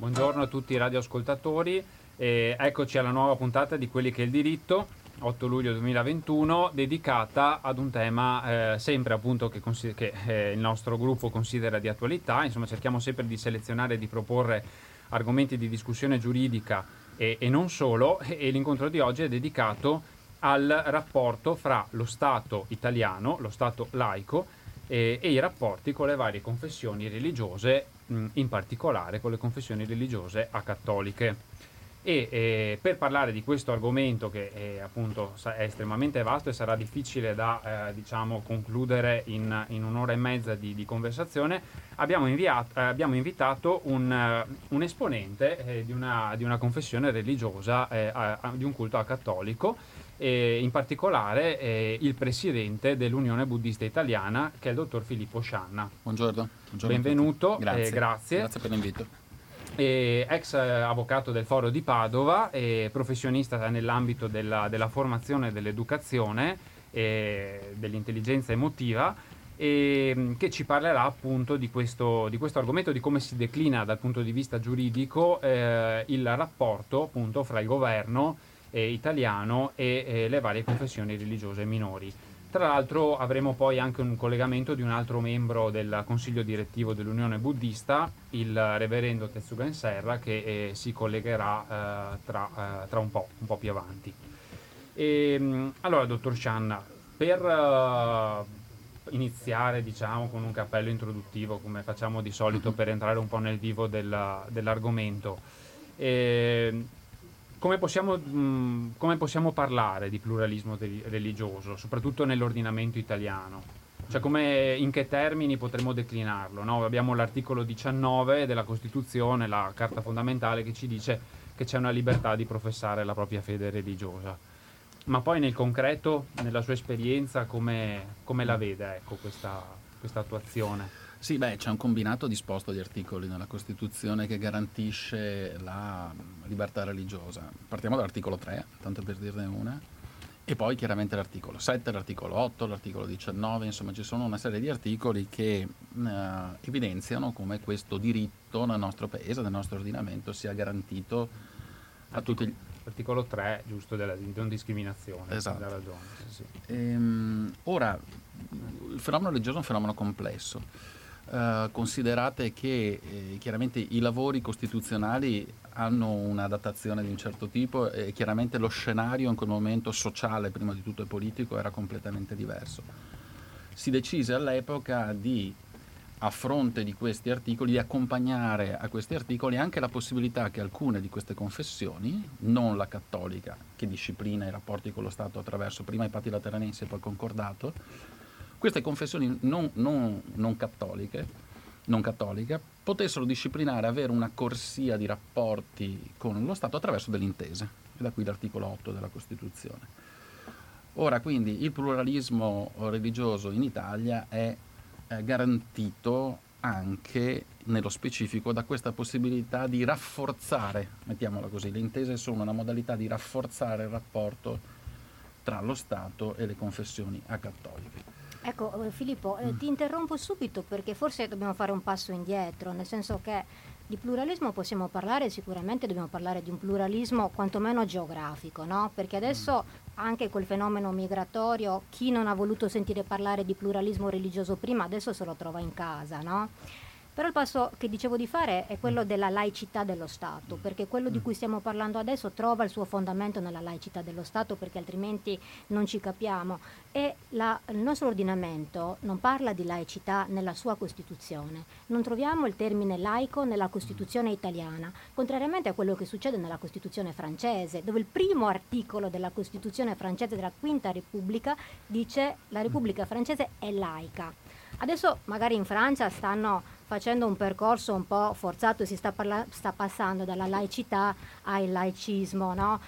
Buongiorno a tutti i radioascoltatori, eccoci alla nuova puntata di Quelli che è il diritto, 8 luglio 2021, dedicata ad un tema sempre appunto che il nostro gruppo considera di attualità. Insomma, cerchiamo sempre di selezionare e di proporre argomenti di discussione giuridica e non solo, e l'incontro di oggi è dedicato al rapporto fra lo Stato italiano, lo Stato laico, e i rapporti con le varie confessioni religiose, in particolare con le confessioni religiose acattoliche. E per parlare di questo argomento, che appunto è estremamente vasto e sarà difficile da concludere in un'ora e mezza di conversazione, abbiamo invitato un esponente di una confessione religiosa, di un culto acattolico, in particolare il presidente dell'Unione Buddista Italiana, che è il dottor Filippo Scianna. Buongiorno. Benvenuto, grazie per l'invito. Ex avvocato del Foro di Padova, professionista nell'ambito della formazione e dell'educazione, dell'intelligenza emotiva, che ci parlerà appunto di questo argomento, di come si declina dal punto di vista giuridico il rapporto appunto fra il governo italiano e le varie confessioni religiose minori. Tra l'altro avremo poi anche un collegamento di un altro membro del Consiglio Direttivo dell'Unione Buddista, il reverendo Tetsugen Serra, che si collegherà tra un po' più avanti. Allora, dottor Scianna, per iniziare con un cappello introduttivo, come facciamo di solito per entrare un po' nel vivo dell'argomento, come possiamo parlare di pluralismo religioso, soprattutto nell'ordinamento italiano? In che termini potremmo declinarlo? No? Abbiamo l'articolo 19 della Costituzione, la Carta fondamentale, che ci dice che c'è una libertà di professare la propria fede religiosa. Ma poi nel concreto, nella sua esperienza, come la vede questa attuazione? Sì, c'è un combinato disposto di articoli nella Costituzione che garantisce la libertà religiosa. Partiamo dall'articolo 3, tanto per dirne una, e poi chiaramente l'articolo 7, l'articolo 8, l'articolo 19, insomma ci sono una serie di articoli che evidenziano come questo diritto nel nostro paese, nel nostro ordinamento, sia garantito a tutti gli... L'articolo 3, giusto, della non discriminazione. Esatto. Della ragione, sì. Ora, il fenomeno religioso è un fenomeno complesso. Considerate che chiaramente i lavori costituzionali hanno una datazione di un certo tipo e chiaramente lo scenario in quel momento sociale, prima di tutto, e politico era completamente diverso. Si decise all'epoca a fronte di questi articoli, di accompagnare a questi articoli anche la possibilità che alcune di queste confessioni, non la cattolica, che disciplina i rapporti con lo Stato attraverso prima i Patti Lateranensi e poi il Concordato, queste confessioni non cattoliche potessero disciplinare, avere una corsia di rapporti con lo Stato attraverso delle intese, e da qui l'articolo 8 della Costituzione. Ora, quindi, il pluralismo religioso in Italia è garantito anche nello specifico da questa possibilità di rafforzare, mettiamola così, le intese sono una modalità di rafforzare il rapporto tra lo Stato e le confessioni acattoliche. Ecco, Filippo, ti interrompo subito perché forse dobbiamo fare un passo indietro, nel senso che di pluralismo possiamo parlare, sicuramente dobbiamo parlare di un pluralismo quantomeno geografico, no? Perché adesso anche col fenomeno migratorio, chi non ha voluto sentire parlare di pluralismo religioso prima, adesso se lo trova in casa, no? Però il passo che dicevo di fare è quello della laicità dello Stato, perché quello di cui stiamo parlando adesso trova il suo fondamento nella laicità dello Stato, perché altrimenti non ci capiamo. E il nostro ordinamento non parla di laicità nella sua Costituzione. Non troviamo il termine laico nella Costituzione italiana, contrariamente a quello che succede nella Costituzione francese, dove il primo articolo della Costituzione francese della Quinta Repubblica dice la Repubblica francese è laica. Adesso magari in Francia stanno facendo un percorso un po' forzato, si sta passando dalla laicità al laicismo, no?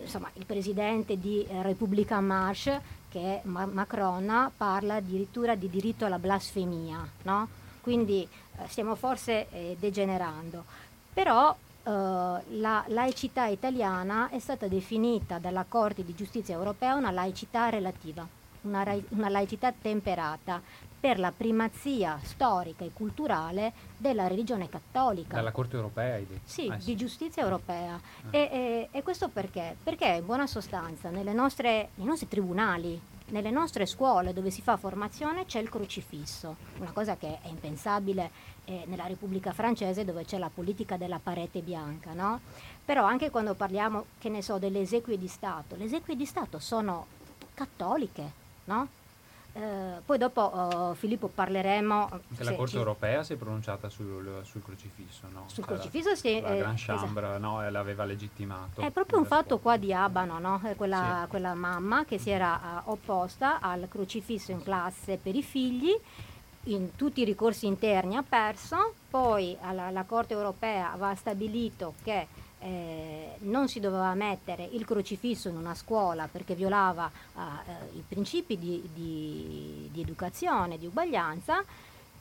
Insomma, il presidente di Repubblica En Marche, che è Macron, parla addirittura di diritto alla blasfemia, no? Quindi stiamo forse degenerando. Però la laicità italiana è stata definita dalla Corte di Giustizia Europea una laicità relativa, una laicità temperata, per la primazia storica e culturale della religione cattolica. Dalla Corte Europea, hai detto? Sì, di giustizia europea. E questo perché? Perché in buona sostanza nei nostri tribunali, nelle nostre scuole dove si fa formazione c'è il crocifisso, una cosa che è impensabile nella Repubblica Francese, dove c'è la politica della parete bianca, no? Però anche quando parliamo, che ne so, delle esequie di Stato, le esequie di Stato sono cattoliche, no? Poi dopo Filippo parleremo anche la Corte Europea si è pronunciata sul crocifisso, no? Sul crocifisso sì, la Gran Chambre, esatto. No, l'aveva legittimato. È proprio un fatto qua di Abano, no? Quella mamma che si era opposta al crocifisso in classe per i figli, in tutti i ricorsi interni ha perso, poi la Corte Europea aveva stabilito che non si doveva mettere il crocifisso in una scuola perché violava i principi di educazione, di uguaglianza,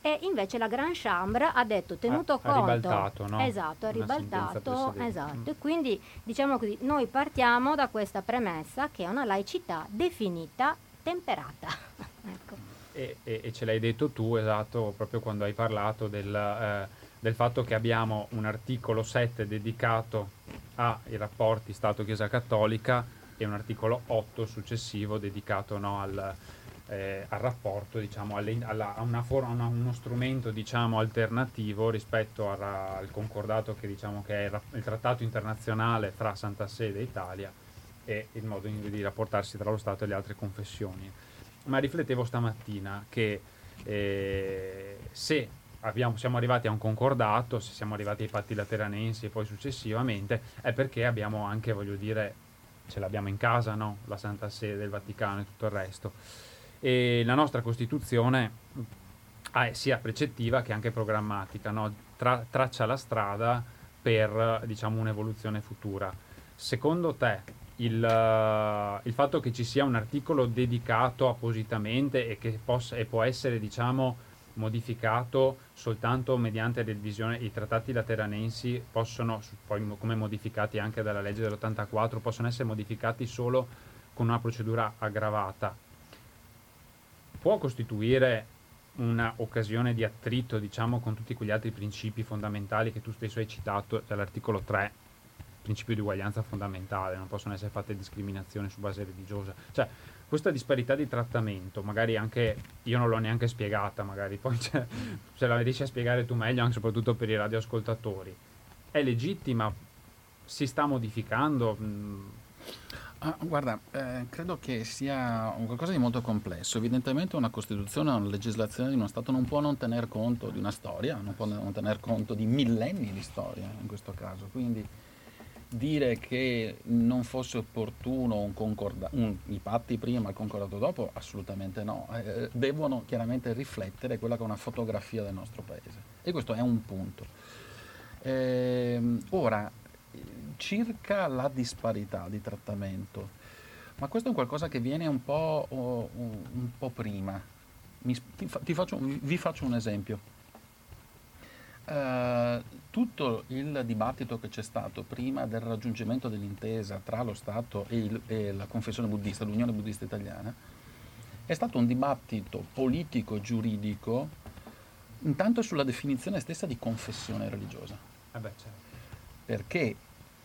e invece la Gran Chambre ha detto, tenuto conto, ha ribaltato, no? Esatto, ha ribaltato, esatto. E quindi diciamo così, noi partiamo da questa premessa che è una laicità definita temperata. Ecco. E ce l'hai detto tu, esatto, proprio quando hai parlato del fatto che abbiamo un articolo 7 dedicato ai rapporti Stato-Chiesa Cattolica e un articolo 8 successivo dedicato, no, al rapporto, diciamo, a uno strumento, diciamo, alternativo rispetto al concordato che, diciamo, che è il trattato internazionale fra Santa Sede e Italia e il modo di rapportarsi tra lo Stato e le altre confessioni. Ma riflettevo stamattina che se siamo arrivati a un concordato, se siamo arrivati ai Patti Lateranensi e poi successivamente, è perché abbiamo anche, voglio dire, ce l'abbiamo in casa, no? La Santa Sede, il Vaticano e tutto il resto. E la nostra Costituzione è sia precettiva che anche programmatica, no? Traccia la strada per, diciamo, un'evoluzione futura. Secondo te il fatto che ci sia un articolo dedicato appositamente e che può essere, diciamo, modificato soltanto mediante revisione, i trattati lateranensi possono, poi come modificati anche dalla legge dell'84, possono essere modificati solo con una procedura aggravata, può costituire un'occasione di attrito, diciamo, con tutti quegli altri principi fondamentali che tu stesso hai citato dall'articolo 3, principio di uguaglianza fondamentale, non possono essere fatte discriminazioni su base religiosa, cioè questa disparità di trattamento, magari anche io non l'ho neanche spiegata, magari poi se la riesci a spiegare tu meglio, anche soprattutto per i radioascoltatori, è legittima? Si sta modificando? Guarda, credo che sia un qualcosa di molto complesso. Evidentemente una Costituzione, una legislazione di uno Stato non può non tener conto di una storia, non può non tener conto di millenni di storia in questo caso, quindi dire che non fosse opportuno i patti prima, il concordato dopo, assolutamente no. Devono chiaramente riflettere quella che è una fotografia del nostro paese. E questo è un punto. Ora, circa la disparità di trattamento, ma questo è un qualcosa che viene un po' prima. Vi faccio un esempio. Tutto il dibattito che c'è stato prima del raggiungimento dell'intesa tra lo Stato e la confessione buddista, l'Unione Buddista Italiana, è stato un dibattito politico-giuridico intanto sulla definizione stessa di confessione religiosa. Perché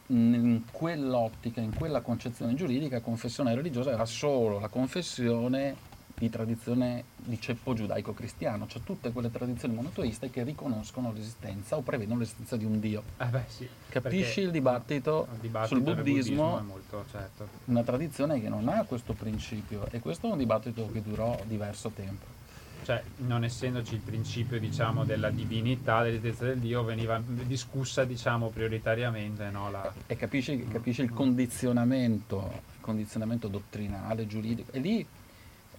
in quell'ottica, in quella concezione giuridica, confessione religiosa era solo la confessione di tradizione di ceppo giudaico-cristiano, cioè tutte quelle tradizioni monoteiste che riconoscono l'esistenza o prevedono l'esistenza di un Dio. Sì, capisci il dibattito sul buddismo? È molto, certo. Una tradizione che non ha questo principio, e questo è un dibattito che durò diverso tempo. Cioè, non essendoci il principio, diciamo, della divinità, dell'esistenza del Dio, veniva discussa, diciamo, prioritariamente, no? E capisci il condizionamento dottrinale, giuridico. E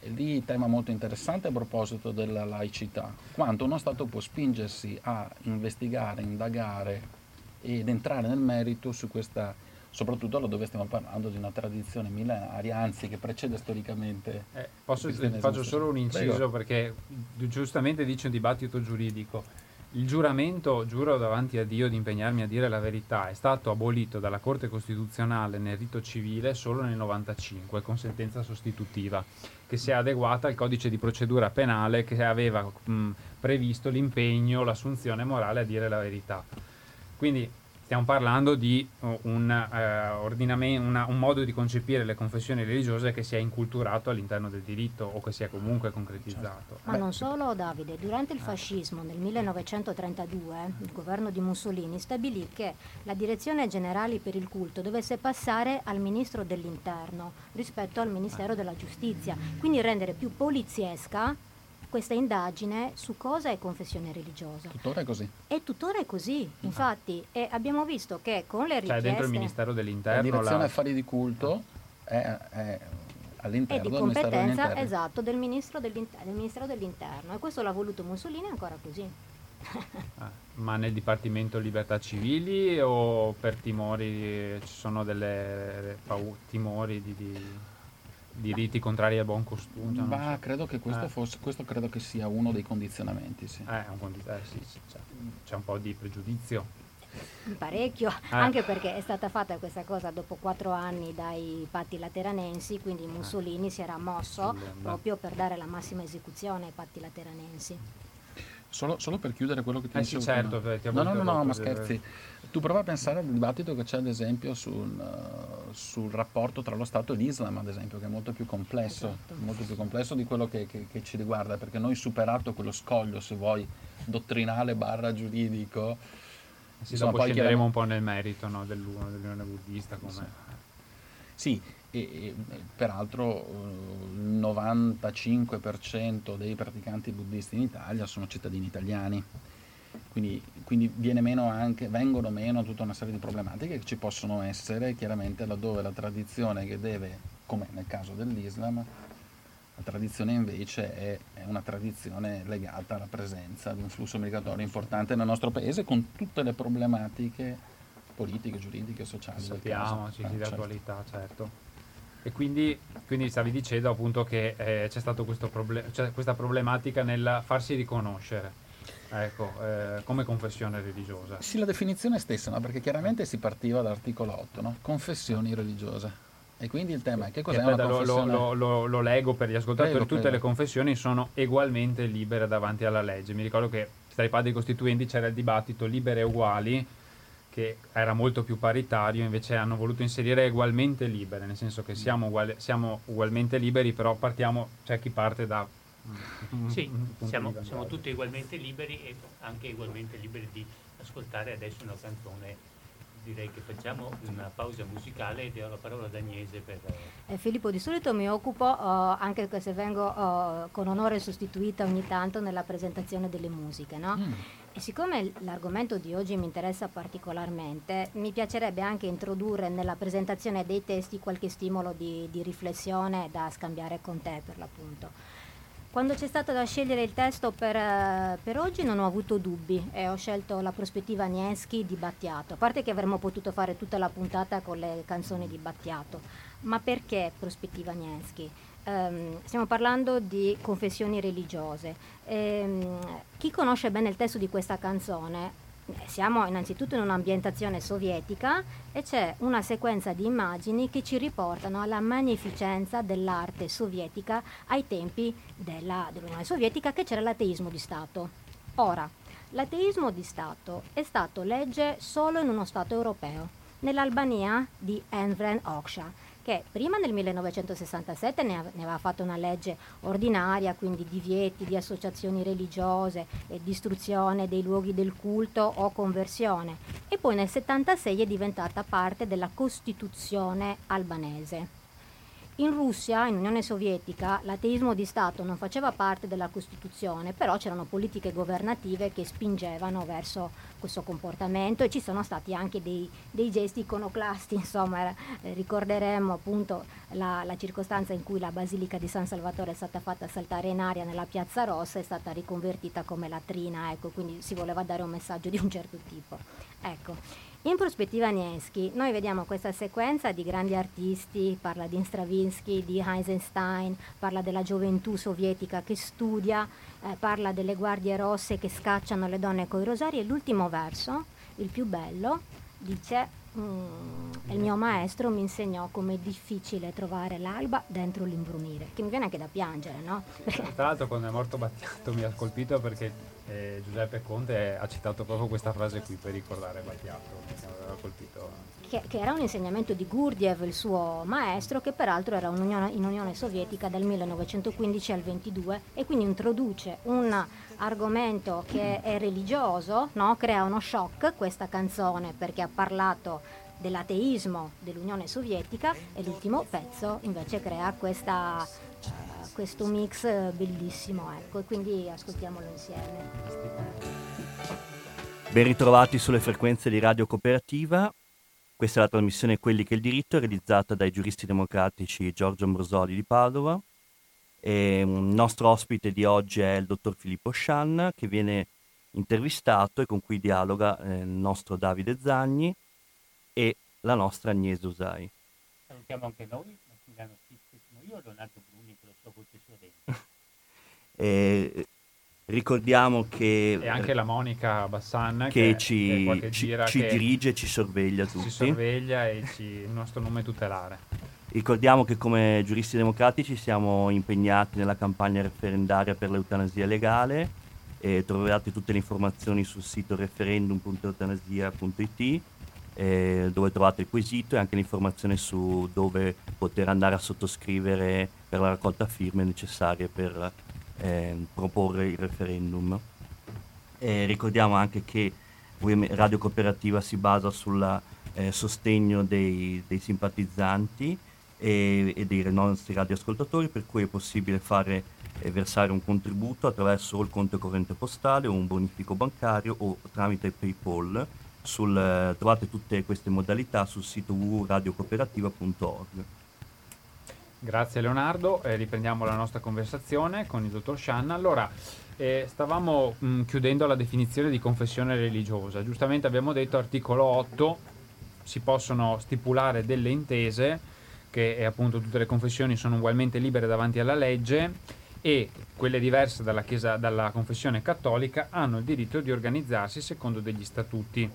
lì tema molto interessante a proposito della laicità, quanto uno Stato può spingersi a investigare, indagare ed entrare nel merito su questa, soprattutto laddove stiamo parlando di una tradizione millenaria, anzi che precede storicamente. Faccio solo un inciso. Prego. Perché giustamente dice un dibattito giuridico. Il giuramento, giuro davanti a Dio di impegnarmi a dire la verità, è stato abolito dalla Corte Costituzionale nel rito civile solo nel 1995 con sentenza sostitutiva, che si è adeguata al codice di procedura penale che aveva previsto l'impegno, l'assunzione morale a dire la verità. Quindi stiamo parlando di un modo di concepire le confessioni religiose che si è inculturato all'interno del diritto o che si è comunque concretizzato. Ma non solo, Davide, durante il fascismo nel 1932 il governo di Mussolini stabilì che la direzione generale per il culto dovesse passare al Ministro dell'Interno rispetto al Ministero della Giustizia, quindi rendere più poliziesca questa indagine su cosa è confessione religiosa. Tuttora è così. E tuttora è così, infatti. E abbiamo visto che con le richieste... Cioè dentro il Ministero dell'Interno... La direzione affari di culto è all'interno del Ministero dell'Interno. È di competenza, esatto, del Ministero dell'Interno. E questo l'ha voluto Mussolini, ancora così. Ma nel Dipartimento Libertà Civili o per timori, ci sono delle timori di riti contrari al buon costume? Ma so. Credo che questo fosse, questo credo che sia uno dei condizionamenti, sì. Sì, c'è un po' di pregiudizio. Parecchio, anche perché è stata fatta questa cosa dopo 4 anni dai Patti Lateranensi, quindi Mussolini si era mosso proprio per dare la massima esecuzione ai Patti Lateranensi. Solo per chiudere quello che ti dicevo. Certo, no, ma scherzi. Tu prova a pensare al dibattito che c'è ad esempio sul rapporto tra lo Stato e l'Islam, ad esempio, che è molto più complesso, esatto, molto più complesso di quello che ci riguarda, perché noi, superato quello scoglio, se vuoi, dottrinale / giuridico, dopo poi chiederemo un po' nel merito, no, dell'Unione Buddista. Sì, e peraltro il 95% dei praticanti buddisti in Italia sono cittadini italiani. Quindi vengono meno tutta una serie di problematiche che ci possono essere chiaramente laddove la tradizione che deve, come nel caso dell'Islam, la tradizione invece è una tradizione legata alla presenza di un flusso migratorio importante nel nostro paese, con tutte le problematiche politiche, giuridiche, sociali. Sappiamo, ci di attualità, certo. E quindi stavi dicendo appunto che c'è stato questo questa problematica nel farsi riconoscere. Ecco, come confessione religiosa. Sì, la definizione stessa, no? Perché chiaramente si partiva dall'articolo 8, no? Confessioni religiose. E quindi il tema è che cos'è una confessione? Lo leggo per gli ascoltatori. Tutte le confessioni sono ugualmente libere davanti alla legge. Mi ricordo che tra i padri costituenti c'era il dibattito libere e uguali, che era molto più paritario, invece hanno voluto inserire ugualmente libere, nel senso che siamo ugualmente liberi, però c'è chi parte da... Sì, siamo tutti ugualmente liberi e anche ugualmente liberi di ascoltare adesso una canzone. Direi che facciamo una pausa musicale e do la parola ad Agnese per... Filippo, di solito mi occupo, anche se vengo con onore sostituita ogni tanto, nella presentazione delle musiche, no? E siccome l'argomento di oggi mi interessa particolarmente, mi piacerebbe anche introdurre nella presentazione dei testi qualche stimolo di riflessione da scambiare con te, per l'appunto. Quando c'è stato da scegliere il testo per oggi non ho avuto dubbi e ho scelto la prospettiva Nieschi di Battiato, a parte che avremmo potuto fare tutta la puntata con le canzoni di Battiato. Ma perché prospettiva Nieschi? Stiamo parlando di confessioni religiose. Chi conosce bene il testo di questa canzone... Siamo innanzitutto in un'ambientazione sovietica e c'è una sequenza di immagini che ci riportano alla magnificenza dell'arte sovietica ai tempi dell'Unione Sovietica, che c'era l'ateismo di Stato. Ora, l'ateismo di Stato è stato legge solo in uno Stato europeo, nell'Albania di Enver Hoxha, che prima nel 1967 ne aveva fatto una legge ordinaria, quindi divieti di associazioni religiose, distruzione dei luoghi del culto o conversione, e poi nel 1976 è diventata parte della Costituzione albanese. In Russia, in Unione Sovietica, l'ateismo di Stato non faceva parte della Costituzione, però c'erano politiche governative che spingevano verso questo comportamento e ci sono stati anche dei gesti iconoclasti, insomma. Ricorderemo appunto la circostanza in cui la Basilica di San Salvatore è stata fatta saltare in aria nella Piazza Rossa, è stata riconvertita come latrina, ecco, quindi si voleva dare un messaggio di un certo tipo. Ecco. In prospettiva Nevsky, noi vediamo questa sequenza di grandi artisti, parla di Stravinsky, di Eisenstein, parla della gioventù sovietica che studia, parla delle guardie rosse che scacciano le donne coi rosari e l'ultimo verso, il più bello, dice il mio maestro mi insegnò come è difficile trovare l'alba dentro l'imbrunire, che mi viene anche da piangere, no? Sì, tra l'altro quando è morto Battiato mi ha scolpito perché... Giuseppe Conte ha citato proprio questa frase qui per ricordare Battiato, che aveva colpito. Che era un insegnamento di Gurdjieff, il suo maestro, che peraltro era in Unione Sovietica dal 1915 al 22 e quindi introduce un argomento che è religioso, no? Crea uno shock questa canzone perché ha parlato dell'ateismo dell'Unione Sovietica e l'ultimo pezzo invece crea questo mix bellissimo, ecco, e quindi ascoltiamolo insieme. Ben ritrovati sulle frequenze di Radio Cooperativa. Questa è la trasmissione Quelli che è il diritto, realizzata dai giuristi democratici Giorgio Ambrosoli di Padova. E il nostro ospite di oggi è il dottor Filippo Scianna, che viene intervistato e con cui dialoga il nostro Davide Zagni e la nostra Agnese Usai. Salutiamo anche noi, Massimiliano Stiz, sono io, Leonardo Bruni, con la sua voce suadente. Ricordiamo che... E anche la Monica Bassan che ci dirige e ci sorveglia tutti. Ci sorveglia e il nostro nome tutelare. Ricordiamo che come giuristi democratici siamo impegnati nella campagna referendaria per l'eutanasia legale. Troverete tutte le informazioni sul sito referendum.eutanasia.it. Dove trovate il quesito e anche l'informazione su dove poter andare a sottoscrivere per la raccolta firme necessarie per proporre il referendum. Ricordiamo anche che Radio Cooperativa si basa sul sostegno dei simpatizzanti e dei nostri radioascoltatori, per cui è possibile fare e versare un contributo attraverso il conto corrente postale o un bonifico bancario o tramite PayPal. Trovate tutte queste modalità sul sito www.radiocooperativa.org. Grazie Leonardo, riprendiamo la nostra conversazione con il dottor Scianna. Allora, stavamo chiudendo la definizione di confessione religiosa. Giustamente abbiamo detto articolo 8, si possono stipulare delle intese, che appunto tutte le confessioni sono ugualmente libere davanti alla legge, e quelle diverse dalla confessione cattolica hanno il diritto di organizzarsi secondo degli statuti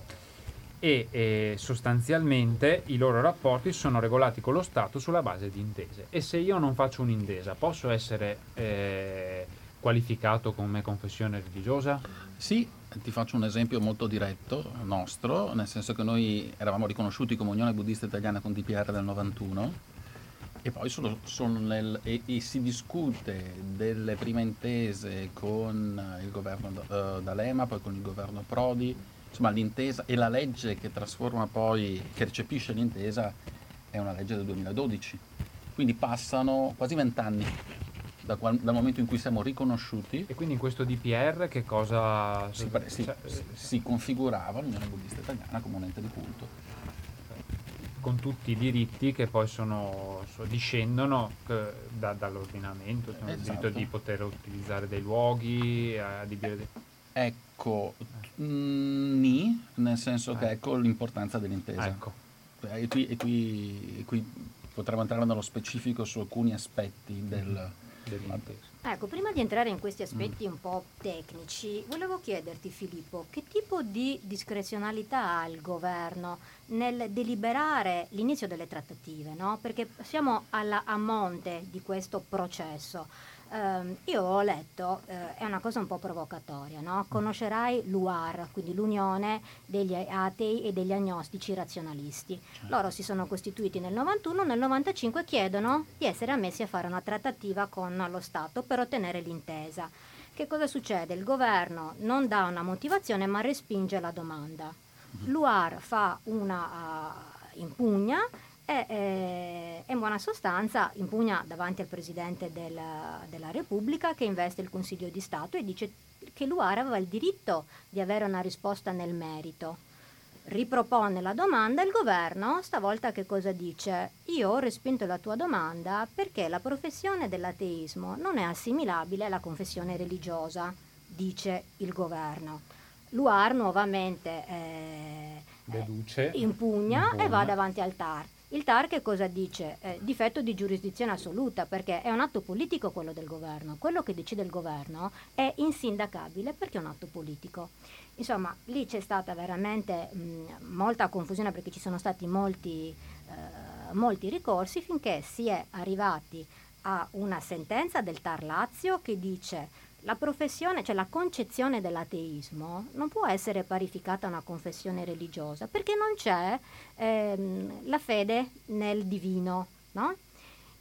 e sostanzialmente i loro rapporti sono regolati con lo Stato sulla base di intese. E se io non faccio un'intesa, posso essere qualificato come confessione religiosa? Sì, ti faccio un esempio molto diretto nostro, nel senso che noi eravamo riconosciuti come Unione Buddista Italiana con DPR del 91. E poi si discute delle prime intese con il governo D'Alema, poi con il governo Prodi, insomma l'intesa e la legge che trasforma poi, che recepisce l'intesa, è una legge del 2012. Quindi passano quasi 20 anni dal momento in cui siamo riconosciuti. E quindi in questo DPR che cosa si configurava l'Unione Buddista Italiana come un ente di culto, con tutti i diritti che poi discendono dall'ordinamento, cioè esatto. Il diritto di poter utilizzare dei luoghi, nel senso che ecco l'importanza dell'intesa. Ecco. E qui potremmo entrare nello specifico su alcuni aspetti dell'intesa. Ecco, prima di entrare in questi aspetti un po' tecnici, volevo chiederti Filippo, che tipo di discrezionalità ha il governo nel deliberare l'inizio delle trattative, no? Perché siamo a monte di questo processo. Io ho letto, è una cosa un po' provocatoria, no? Conoscerai l'UAR, quindi l'Unione degli Atei e degli Agnostici Razionalisti. Loro si sono costituiti nel 91, nel 95 chiedono di essere ammessi a fare una trattativa con lo Stato per ottenere l'intesa. Che cosa succede? Il governo non dà una motivazione ma respinge la domanda. L'UAR fa una impugna e in buona sostanza impugna davanti al Presidente della Repubblica, che investe il Consiglio di Stato e dice che l'UAR aveva il diritto di avere una risposta nel merito. Ripropone la domanda e il governo stavolta che cosa dice? Io ho respinto la tua domanda perché la professione dell'ateismo non è assimilabile alla confessione religiosa, dice il governo. L'UAR nuovamente deduce, impugna e va davanti al TAR. Il TAR che cosa dice? Difetto di giurisdizione assoluta, perché è un atto politico quello del governo. Quello che decide il governo è insindacabile perché è un atto politico. Insomma, lì c'è stata veramente molta confusione, perché ci sono stati molti ricorsi finché si è arrivati a una sentenza del TAR Lazio che dice: la professione, cioè la concezione dell'ateismo, non può essere parificata a una confessione religiosa, perché non c'è la fede nel divino, no?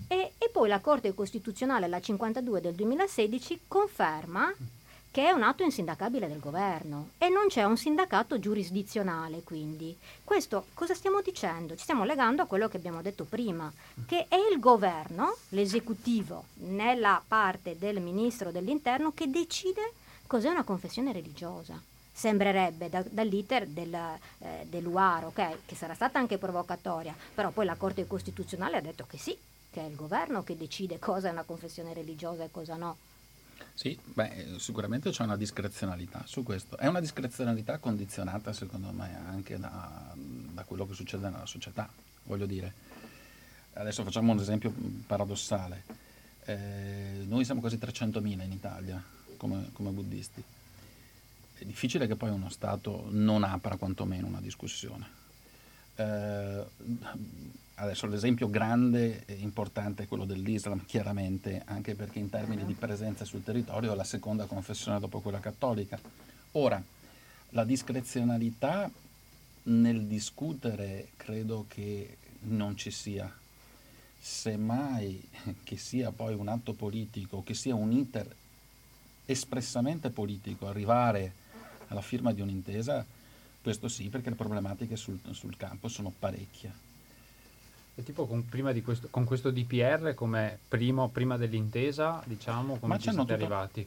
E poi la Corte Costituzionale, la 52 del 2016, conferma che è un atto insindacabile del governo e non c'è un sindacato giurisdizionale. Quindi questo cosa stiamo dicendo? Ci stiamo legando a quello che abbiamo detto prima, che è il governo, l'esecutivo nella parte del Ministro dell'Interno, che decide cos'è una confessione religiosa. Sembrerebbe dall'iter dell'UAR, ok, che sarà stata anche provocatoria, però poi la Corte Costituzionale ha detto che sì, che è il governo che decide cosa è una confessione religiosa e cosa no. Sì, sicuramente c'è una discrezionalità su questo. È una discrezionalità condizionata, secondo me, anche da quello che succede nella società. Voglio dire, adesso facciamo un esempio paradossale. Noi siamo quasi 300.000 in Italia come buddisti. È difficile che poi uno Stato non apra quantomeno una discussione. Adesso l'esempio grande e importante è quello dell'Islam, chiaramente, anche perché in termini di presenza sul territorio è la seconda confessione dopo quella cattolica. Ora, la discrezionalità nel discutere credo che non ci sia. Semmai che sia poi un atto politico, che sia un iter espressamente politico, arrivare alla firma di un'intesa, questo sì, perché le problematiche sul campo sono parecchie. E tipo con questo DPR come prima dell'intesa, diciamo, come ci siete arrivati?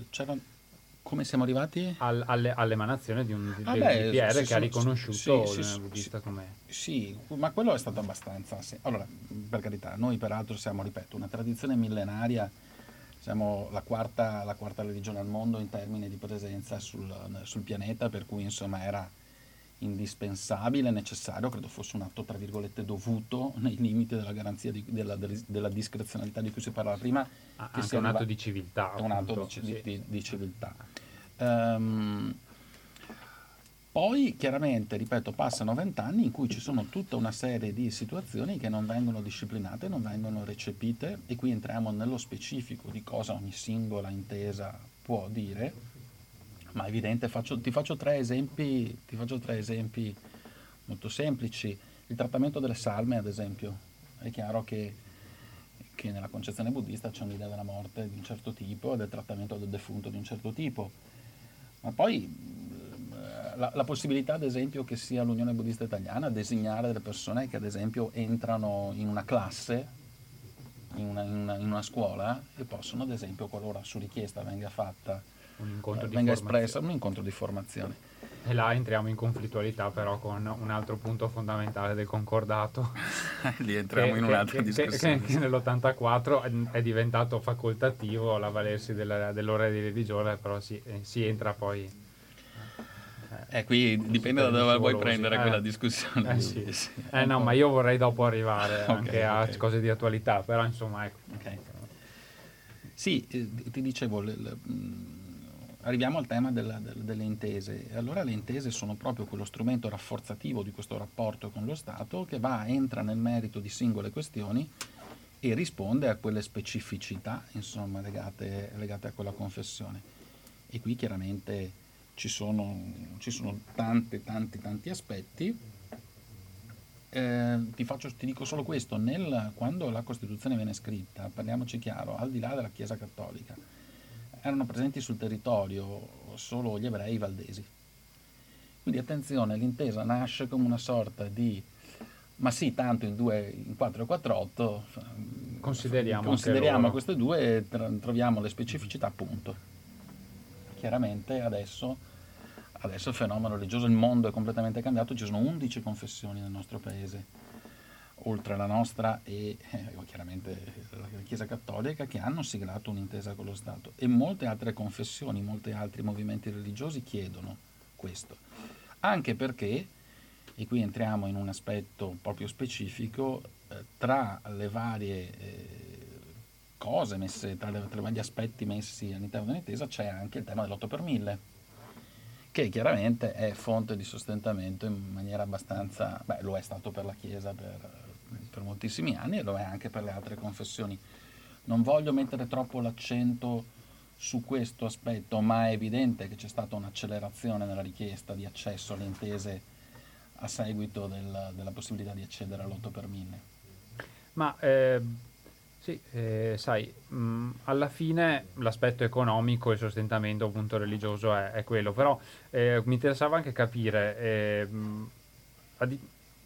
Come siamo arrivati? All'emanazione di un DPR che ha riconosciuto l'Unione Buddista com'è. Sì, ma quello è stato abbastanza... Sì. Allora, per carità, noi peraltro siamo, ripeto, una tradizione millenaria, siamo la quarta religione al mondo in termini di presenza sul pianeta, per cui insomma era... indispensabile, necessario, credo fosse un atto tra virgolette dovuto, nei limiti della garanzia della discrezionalità di cui si parlava prima, che sia un atto di civiltà, di civiltà. Poi chiaramente, ripeto, passano 20 anni in cui ci sono tutta una serie di situazioni che non vengono disciplinate, non vengono recepite, e qui entriamo nello specifico di cosa ogni singola intesa può dire. Ma è evidente, ti faccio tre esempi molto semplici. Il trattamento delle salme, ad esempio. È chiaro che nella concezione buddista c'è un'idea della morte di un certo tipo e del trattamento del defunto di un certo tipo. Ma poi la possibilità, ad esempio, che sia l'Unione Buddista Italiana a designare delle persone che, ad esempio, entrano in una classe, in una scuola, e possono, ad esempio, qualora su richiesta venga fatta un incontro di formazione. E là entriamo in conflittualità però con un altro punto fondamentale del concordato. Lì entriamo in un'altra discussione. Che nell'84 è diventato facoltativo l'avvalersi dell'ora di religione, però si entra poi... qui dipende da dove vuoi prendere quella discussione. Sì. No, ma io vorrei dopo arrivare a cose di attualità, però insomma... Ecco. Okay. Sì, ti dicevo, arriviamo al tema delle intese. Allora le intese sono proprio quello strumento rafforzativo di questo rapporto con lo Stato che entra nel merito di singole questioni e risponde a quelle specificità, insomma, legate a quella confessione. E qui chiaramente ci sono tanti aspetti. Ti dico solo questo, quando la Costituzione viene scritta, parliamoci chiaro, al di là della Chiesa Cattolica, erano presenti sul territorio solo gli ebrei e i valdesi. Quindi attenzione, l'intesa nasce come una sorta di ma sì, tanto in 2, in 4 e 4, 8 consideriamo queste due e troviamo le specificità, punto. Chiaramente adesso il fenomeno religioso, il mondo è completamente cambiato, ci sono 11 confessioni nel nostro paese, oltre la nostra e chiaramente la Chiesa Cattolica, che hanno siglato un'intesa con lo Stato, e molte altre confessioni, molti altri movimenti religiosi chiedono questo, anche perché e qui entriamo in un aspetto proprio specifico, tra le varie cose messe, tra gli aspetti messi all'interno dell'intesa c'è anche il tema dell'8 per 1000, che chiaramente è fonte di sostentamento in maniera abbastanza, lo è stato per la Chiesa per moltissimi anni e lo è anche per le altre confessioni. Non voglio mettere troppo l'accento su questo aspetto, ma è evidente che c'è stata un'accelerazione nella richiesta di accesso alle intese a seguito della possibilità di accedere all'8 per 1000. Ma alla fine l'aspetto economico e il sostentamento appunto religioso è quello, però mi interessava anche capire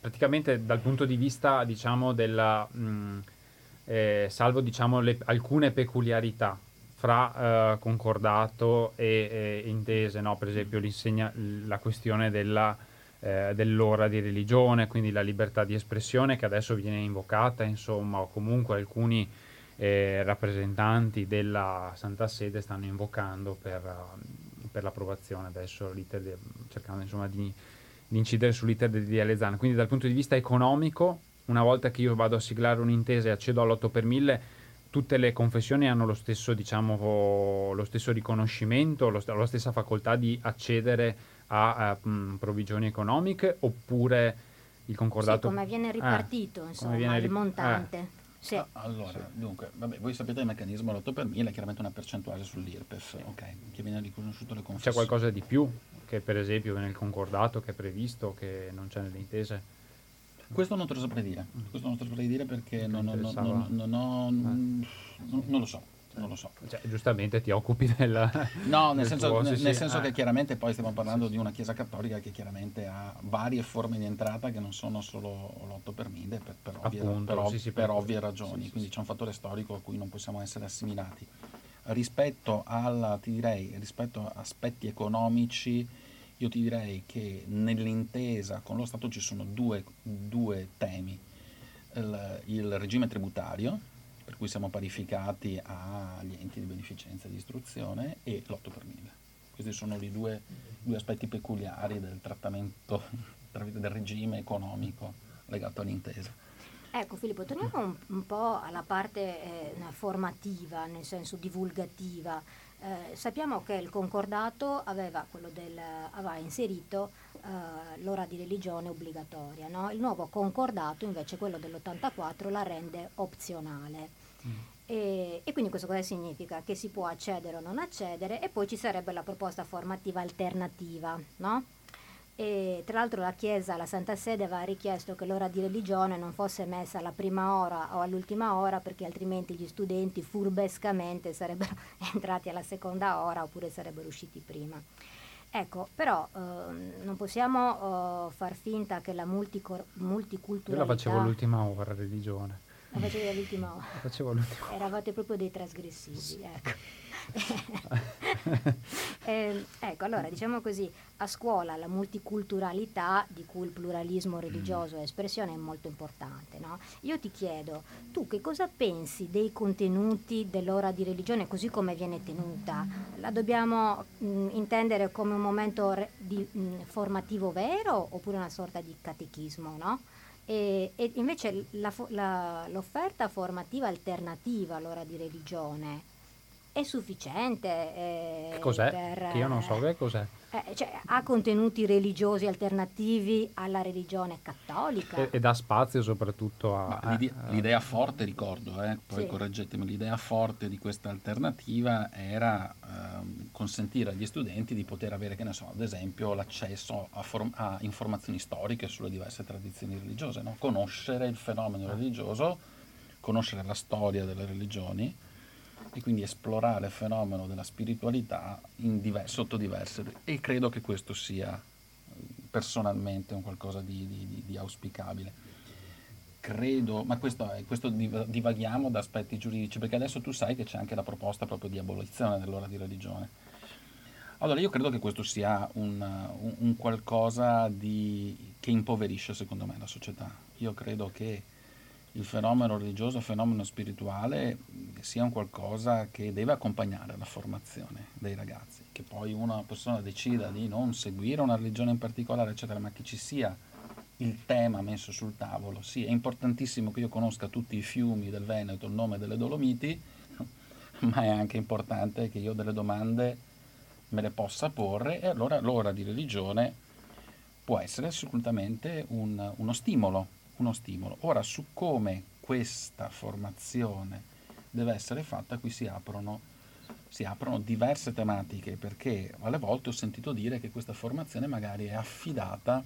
praticamente dal punto di vista della salvo alcune peculiarità fra concordato e intese, no? Per esempio la questione dell'ora di religione, quindi la libertà di espressione che adesso viene invocata, insomma, o comunque alcuni rappresentanti della Santa Sede stanno invocando per l'approvazione adesso, cercando di incidere sull'iter del DDL Zan. Quindi dal punto di vista economico, una volta che io vado a siglare un'intesa e accedo all'8 per 1000, tutte le confessioni hanno lo stesso, lo stesso riconoscimento, la stessa facoltà di accedere a provvigioni economiche, oppure il concordato? Sì, come viene ripartito, il montante. Sì. Allora, sì. Dunque, voi sapete il meccanismo all'8 per 1000 è chiaramente una percentuale sull'IRPEF, ok, che viene riconosciuto le confessioni. C'è qualcosa di più che per esempio nel concordato che è previsto, che non c'è nelle intese? Questo non te lo saprei dire, perché non lo so. Cioè, giustamente ti occupi della... No, nel senso che chiaramente poi stiamo parlando di una chiesa cattolica che chiaramente ha varie forme di entrata che non sono solo l'8 per 1000 per ovvie ragioni, quindi c'è un fattore storico a cui non possiamo essere assimilati. Rispetto a aspetti economici, io ti direi che nell'intesa con lo Stato ci sono due temi. Il regime tributario, per cui siamo parificati agli enti di beneficenza e di istruzione, e l'8 per 1000. Questi sono i due aspetti peculiari del trattamento, del regime economico legato all'intesa. Ecco Filippo, torniamo un po' alla parte formativa, nel senso divulgativa. Sappiamo che il concordato aveva inserito l'ora di religione obbligatoria, no? Il nuovo concordato invece, quello dell'84, la rende opzionale. E quindi questo cosa significa? Che si può accedere o non accedere, e poi ci sarebbe la proposta formativa alternativa, no? E tra l'altro la Santa Sede aveva richiesto che l'ora di religione non fosse messa alla prima ora o all'ultima ora, perché altrimenti gli studenti furbescamente sarebbero entrati alla seconda ora oppure sarebbero usciti prima. Ecco, però non possiamo far finta che la multiculturalità... Io la facevo all'ultima ora, religione. La facevi all'ultima ora? La facevo all'ultima ora. Eravate proprio dei trasgressivi, sì. Ecco. Ecco, allora diciamo così, a scuola la multiculturalità, di cui il pluralismo religioso è espressione, è molto importante, no? Io ti chiedo, tu che cosa pensi dei contenuti dell'ora di religione così come viene tenuta? La dobbiamo intendere come un momento formativo vero, oppure una sorta di catechismo, no? E invece l'offerta formativa alternativa all'ora di religione è sufficiente? Che cos'è? Che io non so che cos'è. Ha contenuti religiosi alternativi alla religione cattolica? E dà spazio soprattutto a... l'idea forte, ricordo, poi sì, correggetemi, l'idea forte di questa alternativa era consentire agli studenti di poter avere, ad esempio, l'accesso a informazioni storiche sulle diverse tradizioni religiose, no? Conoscere il fenomeno religioso, conoscere la storia delle religioni, e quindi esplorare il fenomeno della spiritualità sotto diverse, e credo che questo sia personalmente un qualcosa di auspicabile. Credo, ma questo divaghiamo da aspetti giuridici, perché adesso tu sai che c'è anche la proposta proprio di abolizione dell'ora di religione. Allora io credo che questo sia un qualcosa che impoverisce, secondo me, la società. Io credo che il fenomeno religioso, il fenomeno spirituale sia un qualcosa che deve accompagnare la formazione dei ragazzi, che poi una persona decida di non seguire una religione in particolare, eccetera, ma che ci sia il tema messo sul tavolo. Sì, è importantissimo che io conosca tutti i fiumi del Veneto, il nome delle Dolomiti, ma è anche importante che io delle domande me le possa porre, e allora l'ora di religione può essere assolutamente uno stimolo. Ora, su come questa formazione deve essere fatta, qui si aprono diverse tematiche, perché alle volte ho sentito dire che questa formazione magari è affidata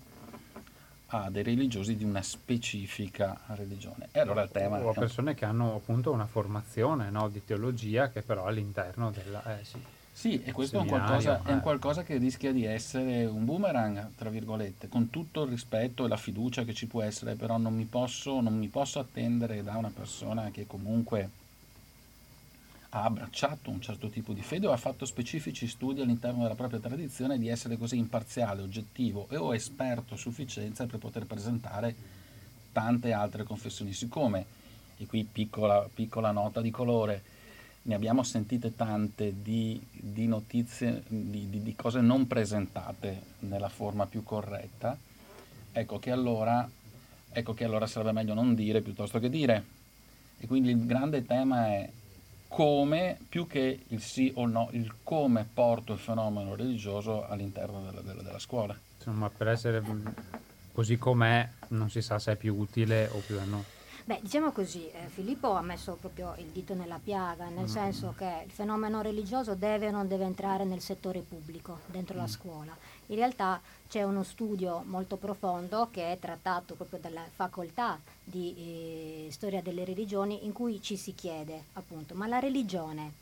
a dei religiosi di una specifica religione. E allora il tema o a persone che hanno appunto una formazione, no, di teologia, che però all'interno della... Sì, e questo è un qualcosa che rischia di essere un boomerang, tra virgolette, con tutto il rispetto e la fiducia che ci può essere, però non mi posso attendere da una persona che comunque ha abbracciato un certo tipo di fede o ha fatto specifici studi all'interno della propria tradizione di essere così imparziale, oggettivo e o esperto a sufficienza per poter presentare tante altre confessioni. Siccome, e qui piccola nota di colore, ne abbiamo sentite tante di notizie, di cose non presentate nella forma più corretta, ecco che allora sarebbe meglio non dire piuttosto che dire. E quindi il grande tema è come, più che il sì o no, il come porto il fenomeno religioso all'interno della scuola. Insomma, per essere così com'è, non si sa se è più utile o più no. Beh, diciamo così, Filippo ha messo proprio il dito nella piaga, nel senso che il fenomeno religioso deve o non deve entrare nel settore pubblico, dentro la scuola. In realtà c'è uno studio molto profondo che è trattato proprio dalla facoltà di storia delle religioni, in cui ci si chiede appunto, ma la religione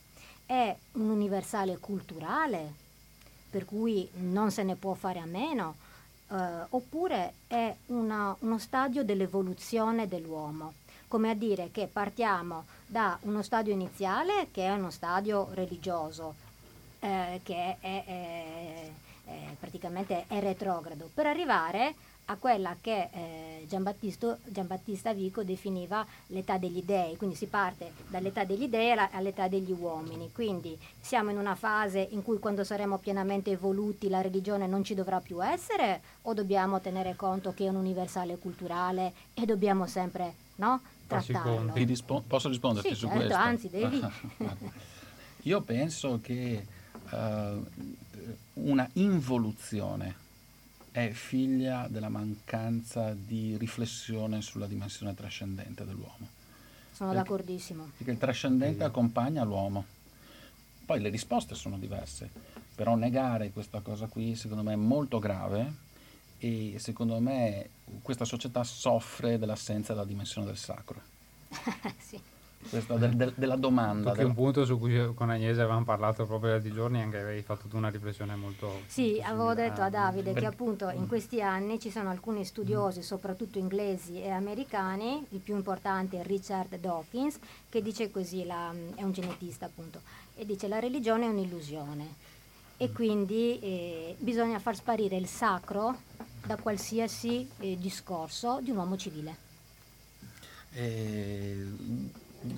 è un universale culturale, per cui non se ne può fare a meno? Oppure è uno stadio dell'evoluzione dell'uomo, come a dire che partiamo da uno stadio iniziale che è uno stadio religioso, che è praticamente è retrogrado, per arrivare a quella che Giambattista Vico definiva l'età degli dei. Quindi si parte dall'età degli dei all'età degli uomini, quindi siamo in una fase in cui, quando saremo pienamente evoluti, la religione non ci dovrà più essere, o dobbiamo tenere conto che è un universale culturale e dobbiamo sempre, no, trattarlo? Posso risponderti? Sì, su certo, questo? Anzi, devi. Io penso che una involuzione è figlia della mancanza di riflessione sulla dimensione trascendente dell'uomo. Sono d'accordissimo. Perché il trascendente accompagna l'uomo. Poi le risposte sono diverse, però negare questa cosa qui secondo me è molto grave, e secondo me questa società soffre dell'assenza della dimensione del sacro. Sì. Questa della domanda. Perché è un punto su cui con Agnese avevamo parlato proprio di giorni, anche avevi fatto tu una riflessione molto... Sì, avevo detto a Davide che appunto in questi anni ci sono alcuni studiosi, soprattutto inglesi e americani, il più importante è Richard Dawkins, che dice così, è un genetista appunto, e dice: la religione è un'illusione, e quindi bisogna far sparire il sacro da qualsiasi discorso di un uomo civile.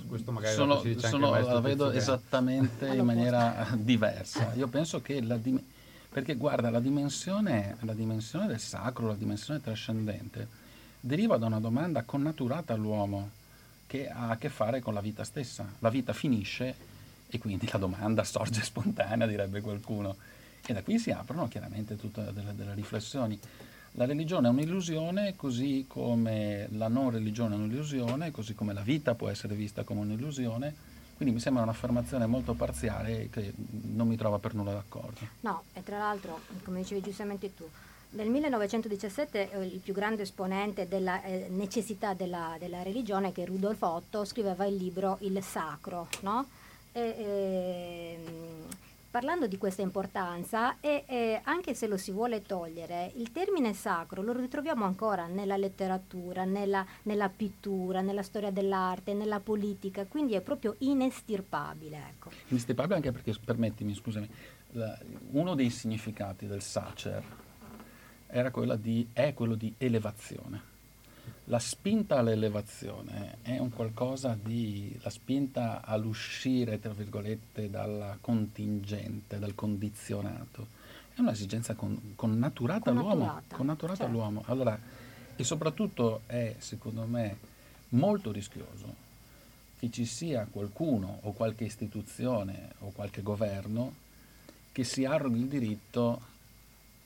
Questo magari la vedo esattamente in maniera diversa. Io penso che perché guarda, la dimensione del sacro, la dimensione trascendente deriva da una domanda connaturata all'uomo, che ha a che fare con la vita stessa. La vita finisce e quindi la domanda sorge spontanea, direbbe qualcuno, e da qui si aprono chiaramente tutte delle riflessioni. La religione è un'illusione, così come la non religione è un'illusione, così come la vita può essere vista come un'illusione. Quindi mi sembra un'affermazione molto parziale che non mi trova per nulla d'accordo. No, e tra l'altro, come dicevi giustamente tu, nel 1917 il più grande esponente della necessità della religione, che è Rudolf Otto, scriveva il libro Il Sacro, no? Parlando di questa importanza, e anche se lo si vuole togliere, il termine sacro lo ritroviamo ancora nella letteratura, nella pittura, nella storia dell'arte, nella politica, quindi è proprio inestirpabile. Ecco. Inestirpabile anche perché, permettimi, scusami, uno dei significati del sacer è quello di elevazione. La spinta all'elevazione è un qualcosa la spinta all'uscire, tra virgolette, dalla contingente, dal condizionato. È un'esigenza connaturata all'uomo. Allora, E soprattutto è, secondo me, molto rischioso che ci sia qualcuno o qualche istituzione o qualche governo che si arroghi il diritto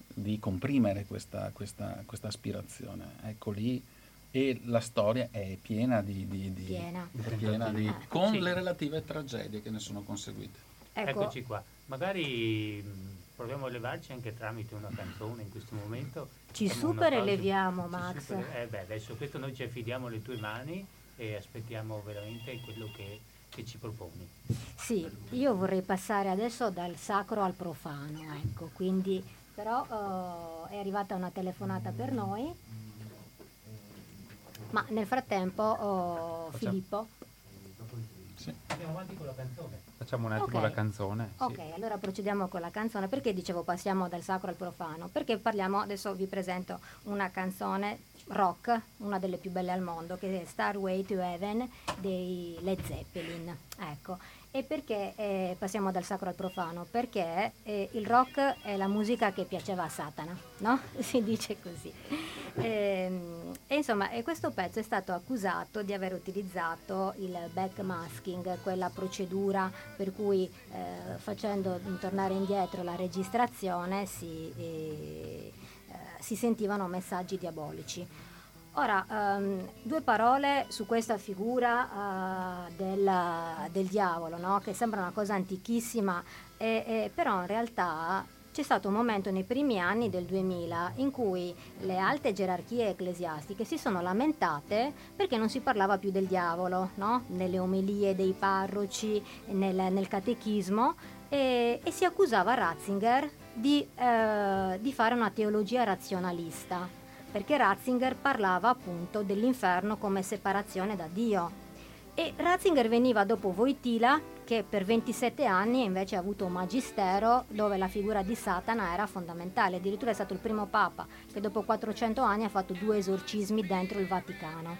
di comprimere questa aspirazione. Ecco lì, e la storia è piena di con le relative tragedie che ne sono conseguite. Eccoci qua, magari proviamo a levarci anche tramite una canzone in questo momento. Ci supereleviamo, Max. Adesso questo noi ci affidiamo alle tue mani e aspettiamo veramente quello che ci proponi. Sì, io vorrei passare adesso dal sacro al profano, ecco, quindi però è arrivata una telefonata per noi, ma nel frattempo Filippo sì. Andiamo avanti con la canzone, facciamo un attimo la canzone, sì. Ok, allora procediamo con la canzone. Perché dicevo passiamo dal sacro al profano? Perché parliamo, adesso vi presento una canzone rock, una delle più belle al mondo, che è Stairway to Heaven dei Led Zeppelin, ecco. E perché passiamo dal sacro al profano? Perché il rock è la musica che piaceva a Satana, no? Si dice così. E questo pezzo è stato accusato di aver utilizzato il backmasking, quella procedura per cui facendo tornare indietro la registrazione si sentivano messaggi diabolici. Ora, due parole su questa figura del diavolo, no? Che sembra una cosa antichissima, però in realtà c'è stato un momento nei primi anni del 2000 in cui le alte gerarchie ecclesiastiche si sono lamentate perché non si parlava più del diavolo, no? Nelle omelie dei parroci, nel catechismo, e si accusava Ratzinger di fare una teologia razionalista, perché Ratzinger parlava appunto dell'inferno come separazione da Dio. E Ratzinger veniva dopo Wojtyla, che per 27 anni invece ha avuto un magistero dove la figura di Satana era fondamentale. Addirittura è stato il primo papa che dopo 400 anni ha fatto 2 esorcismi dentro il Vaticano.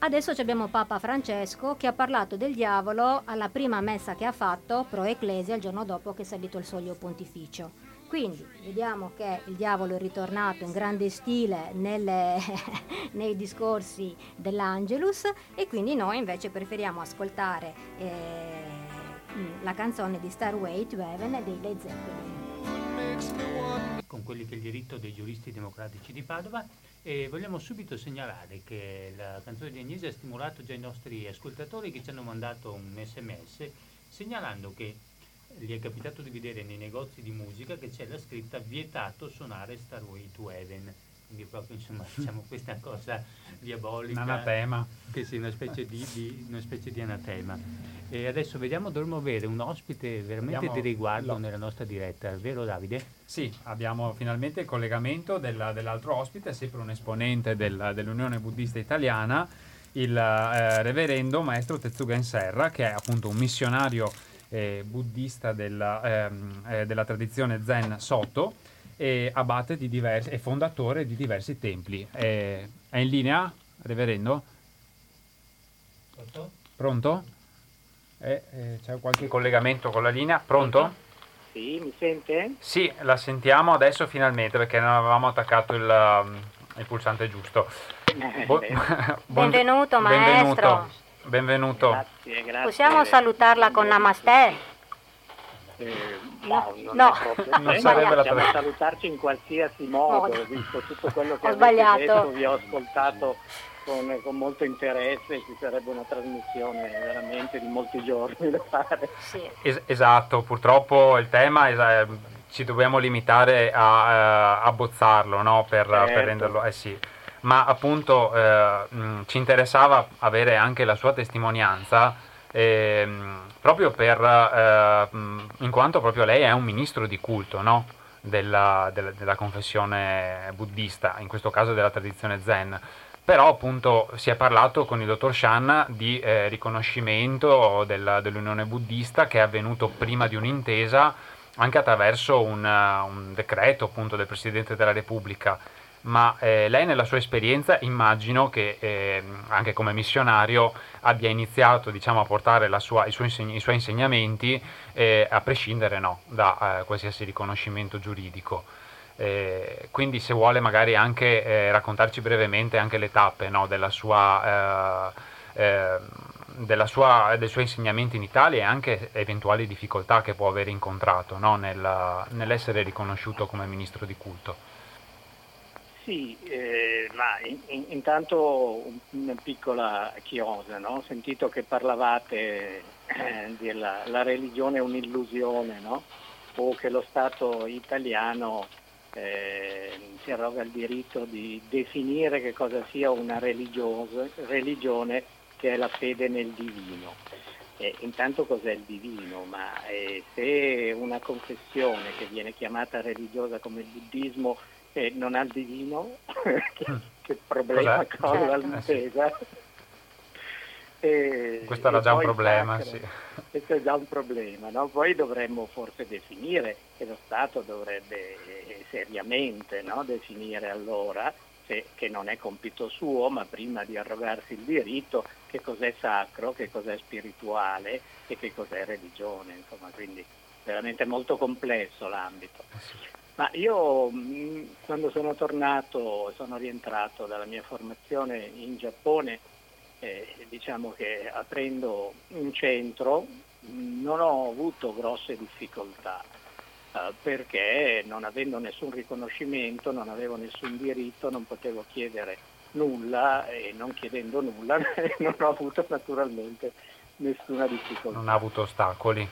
Adesso abbiamo Papa Francesco che ha parlato del diavolo alla prima messa che ha fatto pro ecclesia il giorno dopo che è salito il soglio pontificio. Quindi vediamo che il diavolo è ritornato in grande stile nei discorsi dell'Angelus, e quindi noi invece preferiamo ascoltare la canzone di Stairway to Heaven dei Led Zeppelin. Con Quelli che è il diritto dei giuristi democratici di Padova, e vogliamo subito segnalare che la canzone di Agnese ha stimolato già i nostri ascoltatori che ci hanno mandato un sms segnalando che gli è capitato di vedere nei negozi di musica che c'è la scritta vietato suonare Stairway to Heaven, quindi proprio insomma diciamo questa cosa diabolica, anatema, che sia una specie di anatema. E adesso vediamo, dovremmo avere un ospite veramente di riguardo nella nostra diretta, vero Davide? Sì, abbiamo finalmente il collegamento dell'altro ospite, sempre un esponente dell'Unione Buddista Italiana, il reverendo maestro Tetsugen Serra, che è appunto un missionario buddista della tradizione Zen Soto, e abate e fondatore di diversi templi. È in linea, reverendo? Pronto? C'è qualche collegamento con la linea? Pronto? Sì, mi sente? Sì, la sentiamo adesso finalmente, perché non avevamo attaccato il pulsante giusto. Benvenuto maestro. Benvenuto. Grazie. Possiamo salutarla con Namaste? Non sarebbe la possiamo salutarci in qualsiasi modo, visto tutto quello che avete detto, vi ho ascoltato con molto interesse, ci sarebbe una trasmissione veramente di molti giorni da fare. Sì. Esatto, purtroppo il tema ci dobbiamo limitare a abbozzarlo, no? Per renderlo... sì. Ma appunto ci interessava avere anche la sua testimonianza, proprio in quanto proprio lei è un ministro di culto, no? della confessione buddista, in questo caso della tradizione Zen. Però appunto si è parlato con il dottor Scianna di riconoscimento dell'Unione Buddista, che è avvenuto prima di un'intesa, anche attraverso un decreto appunto del Presidente della Repubblica. Ma lei nella sua esperienza immagino che anche come missionario abbia iniziato, diciamo, a portare i suoi insegnamenti a prescindere, no, da qualsiasi riconoscimento giuridico. Quindi se vuole magari anche raccontarci brevemente anche le tappe, no, dei suoi insegnamenti in Italia e anche eventuali difficoltà che può aver incontrato, no, nell'essere riconosciuto come ministro di culto. Sì, ma intanto una piccola chiosa, no? Ho sentito che parlavate della religione è un'illusione, no? O che lo Stato italiano si arroga il diritto di definire che cosa sia una religione, che è la fede nel divino. Intanto cos'è il divino? Ma se una confessione che viene chiamata religiosa come il buddismo non ha il divino, che problema cosa all'intesa? Questo era già un problema, sì. Questo è già un problema, no? Poi dovremmo forse definire, e lo Stato dovrebbe seriamente, no, definire allora, che non è compito suo, ma prima di arrogarsi il diritto, che cos'è sacro, che cos'è spirituale e che cos'è religione, insomma, quindi veramente molto complesso l'ambito. Ma io quando sono rientrato dalla mia formazione in Giappone, diciamo che aprendo un centro non ho avuto grosse difficoltà, perché non avendo nessun riconoscimento, non avevo nessun diritto, non potevo chiedere nulla, e non chiedendo nulla non ho avuto naturalmente nessuna difficoltà. Non ha avuto ostacoli?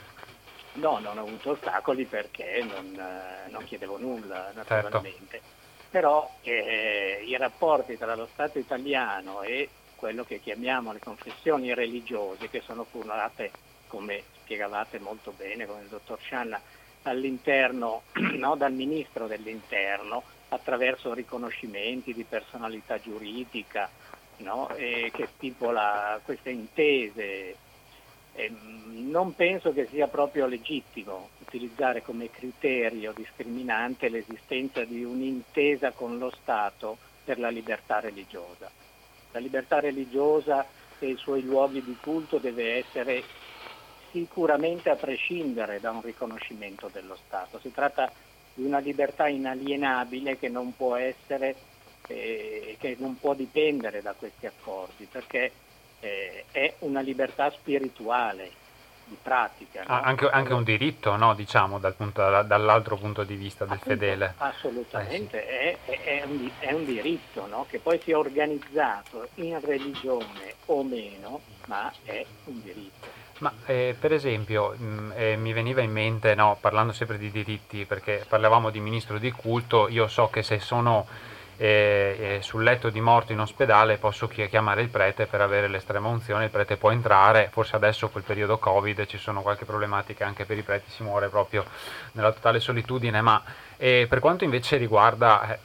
No, non ho avuto ostacoli perché non chiedevo nulla, naturalmente. Certo. Però i rapporti tra lo Stato italiano e quello che chiamiamo le confessioni religiose, che sono formulate, come spiegavate molto bene con il dottor Scianna, all'interno, no, dal Ministro dell'Interno, attraverso riconoscimenti di personalità giuridica, no, che stipula queste intese. Non penso che sia proprio legittimo utilizzare come criterio discriminante l'esistenza di un'intesa con lo Stato per la libertà religiosa. La libertà religiosa e i suoi luoghi di culto deve essere sicuramente a prescindere da un riconoscimento dello Stato. Si tratta di una libertà inalienabile che non può essere, che non può dipendere da questi accordi, perché è una libertà spirituale, di pratica. No? Anche un diritto, no? Diciamo, dall'altro punto di vista del fedele. Assolutamente, sì. È un diritto, no? Che poi sia organizzato in religione o meno, ma è un diritto. Ma per esempio mi veniva in mente, no, parlando sempre di diritti, perché parlavamo di ministro di culto, io so che se sono sul letto di morto in ospedale posso chiamare il prete per avere l'estrema unzione, il prete può entrare, forse adesso col periodo Covid ci sono qualche problematica anche per i preti, si muore proprio nella totale solitudine, ma per quanto invece riguarda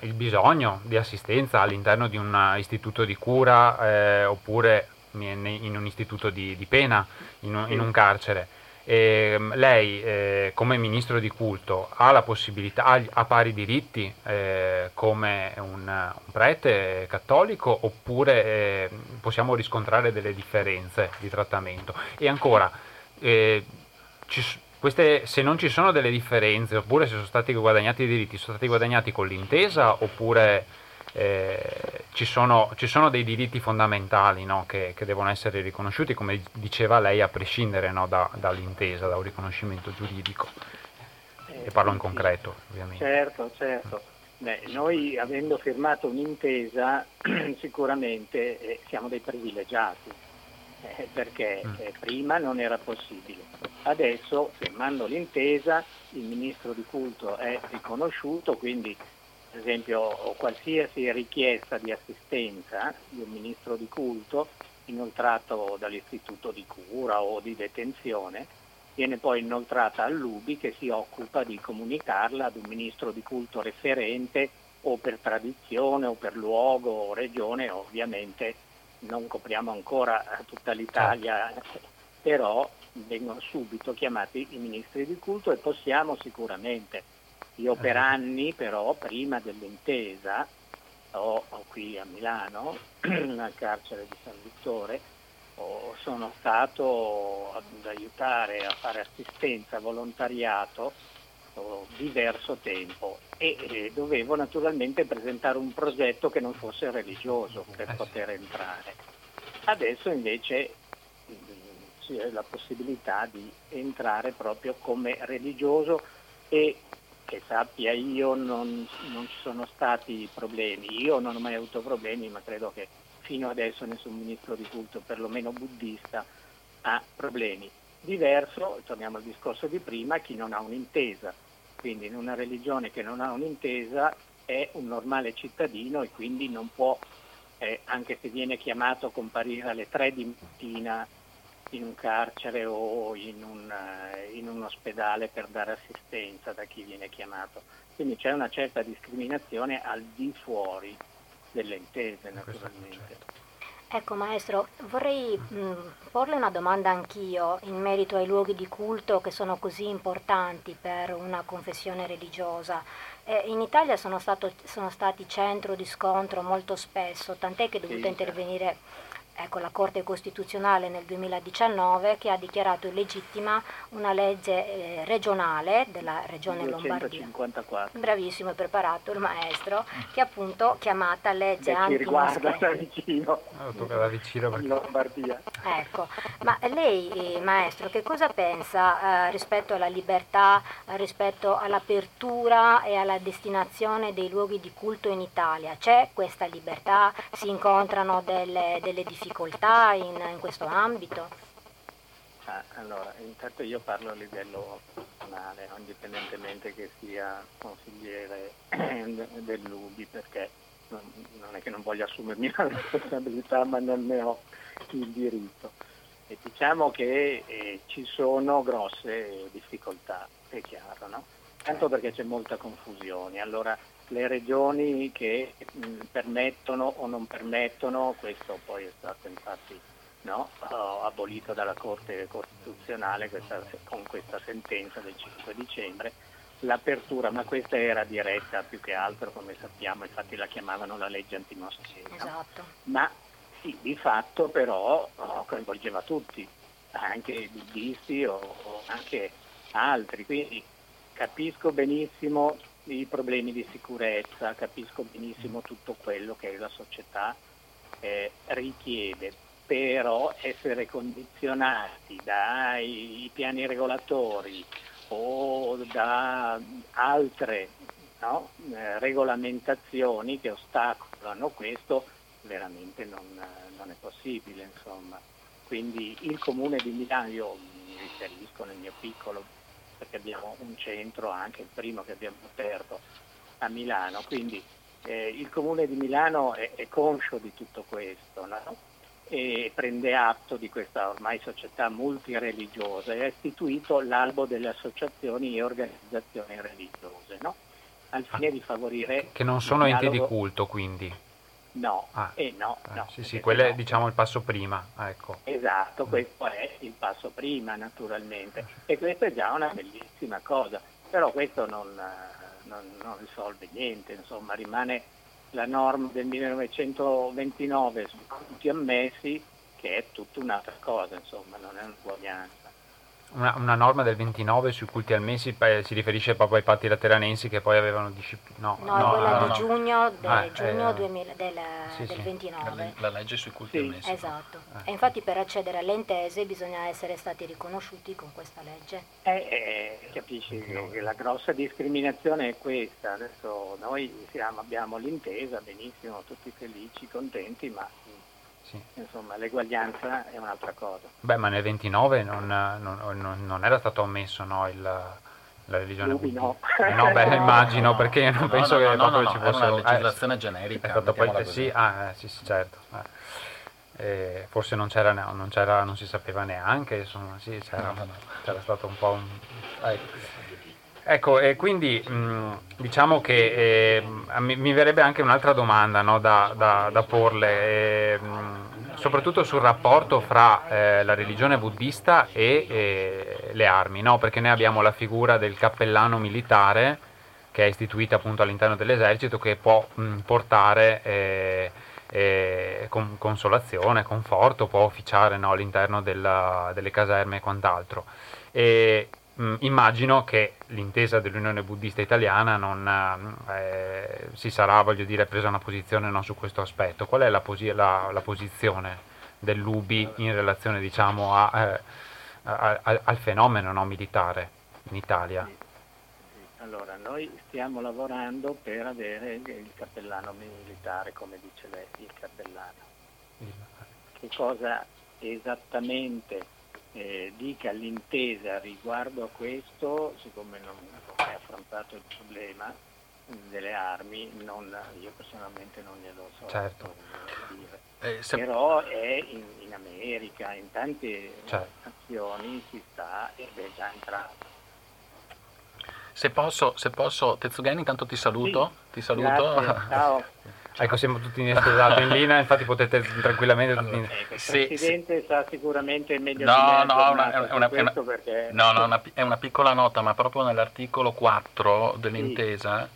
il bisogno di assistenza all'interno di un istituto di cura, oppure in un istituto di pena, in un carcere, lei come ministro di culto ha la possibilità, ha pari diritti come un prete cattolico, oppure possiamo riscontrare delle differenze di trattamento? E ancora, se non ci sono delle differenze, oppure se sono stati guadagnati i diritti, sono stati guadagnati con l'intesa, oppure ci sono dei diritti fondamentali, no, che devono essere riconosciuti, come diceva lei, a prescindere, no, dall'intesa, da un riconoscimento giuridico, e parlo in concreto, ovviamente. Certo. Beh, noi avendo firmato un'intesa sicuramente siamo dei privilegiati, perché prima non era possibile. Adesso, firmando l'intesa, il ministro di culto è riconosciuto, quindi per esempio qualsiasi richiesta di assistenza di un ministro di culto inoltrato dall'istituto di cura o di detenzione viene poi inoltrata all'UBI, che si occupa di comunicarla ad un ministro di culto referente, o per tradizione o per luogo o regione. Ovviamente non copriamo ancora tutta l'Italia, però vengono subito chiamati i ministri di culto e possiamo sicuramente. Io per anni però, prima dell'intesa, ho qui a Milano, al carcere di San Vittore, sono stato ad aiutare a fare assistenza, volontariato passato diverso tempo e dovevo naturalmente presentare un progetto che non fosse religioso per poter entrare. Adesso invece c'è la possibilità di entrare proprio come religioso e che sappia io non ci sono stati problemi, io non ho mai avuto problemi, ma credo che fino adesso nessun ministro di culto, perlomeno buddista, ha problemi. Diverso, torniamo al discorso di prima, chi non ha un'intesa, quindi in una religione che non ha un'intesa è un normale cittadino e quindi non può, anche se viene chiamato a comparire alle 3 di mattina in un carcere o in un ospedale per dare assistenza da chi viene chiamato, quindi c'è una certa discriminazione al di fuori delle intese naturalmente. Ecco maestro, vorrei porle una domanda anch'io in merito ai luoghi di culto che sono così importanti per una confessione religiosa. In Italia sono stati centro di scontro molto spesso, tant'è che è dovuta intervenire la Corte Costituzionale nel 2019 che ha dichiarato illegittima una legge regionale della regione 254. Lombardia. Bravissimo, è preparato il maestro, che appunto chiamata legge anti-moschea. Ci riguarda da vicino. Toccava vicino perché... Lombardia. Ecco, ma lei maestro che cosa pensa rispetto alla libertà, rispetto all'apertura e alla destinazione dei luoghi di culto in Italia? C'è questa libertà? Si incontrano delle difficoltà? In questo ambito? Allora, intanto io parlo a livello personale, indipendentemente che sia consigliere dell'UBI, perché non è che non voglio assumermi la responsabilità, ma non ne ho il diritto. E diciamo che ci sono grosse difficoltà, è chiaro, no? Tanto perché c'è molta confusione. Allora, le regioni che permettono o non permettono, questo poi è stato infatti abolito dalla Corte Costituzionale con questa sentenza del 5 dicembre, l'apertura, ma questa era diretta più che altro, come sappiamo, infatti la chiamavano la legge antimoschea. Esatto. Ma sì, di fatto però coinvolgeva tutti, anche i buddisti o anche altri, quindi capisco benissimo i problemi di sicurezza, capisco benissimo tutto quello che la società richiede, però essere condizionati dai piani regolatori o da altre regolamentazioni che ostacolano questo veramente non è possibile, insomma. Quindi il Comune di Milano, io mi riferisco nel mio piccolo, perché abbiamo un centro, anche il primo che abbiamo aperto a Milano, quindi il Comune di Milano è conscio di tutto questo, no? E prende atto di questa ormai società multireligiosa e ha istituito l'albo delle associazioni e organizzazioni religiose, no? Al fine di favorire... Che non sono enti di culto, quindi? No, Sì, quello è il passo prima, ecco. Esatto, questo è il passo prima naturalmente e questa è già una bellissima cosa, però questo non risolve niente, insomma rimane la norma del 1929 sui culti ammessi che è tutta un'altra cosa, insomma non è un'uguaglianza. Una norma del 29 sui culti ammessi si riferisce proprio ai Patti Lateranensi che poi avevano disciplinato. No, quella di giugno 2000, del 29. La legge sui culti ammessi. Esatto. E infatti per accedere all'entese bisogna essere stati riconosciuti con questa legge. Capisci che la grossa discriminazione è questa. Adesso noi abbiamo l'intesa, benissimo, tutti felici, contenti, ma... Sì. Insomma, l'eguaglianza è un'altra cosa. Beh, ma nel 29 non era stato ammesso la religione buddista? Immagino, perché non penso che proprio ci fosse una legislazione generica. È stato poi forse non c'era, non si sapeva neanche, insomma, sì, c'era stato un po' Ecco, e quindi diciamo che mi verrebbe anche un'altra domanda da porle, soprattutto sul rapporto fra la religione buddista e le armi, no? Perché noi abbiamo la figura del cappellano militare che è istituita appunto all'interno dell'esercito che può portare consolazione, conforto, può officiare all'interno delle caserme e quant'altro. immagino che l'intesa dell'Unione Buddista Italiana non si sarà, voglio dire, presa una posizione non su questo aspetto. Qual è la posizione dell'UBI in relazione, diciamo, al fenomeno no, militare in Italia? Allora, noi stiamo lavorando per avere il cappellano militare, come dice lei, il cappellano. Che cosa esattamente dica l'intesa riguardo a questo, siccome non è affrontato il problema delle armi, io personalmente non glielo so. Certo. Però è in America, in tante nazioni si sta ed è già entrato. Se posso, Tetsugen, intanto ti saluto. Sì, ti saluto. Grazie, ciao. Ecco, siamo tutti in linea, infatti potete tranquillamente... Il Presidente sa sicuramente meglio è una piccola nota, ma proprio nell'articolo 4 dell'intesa,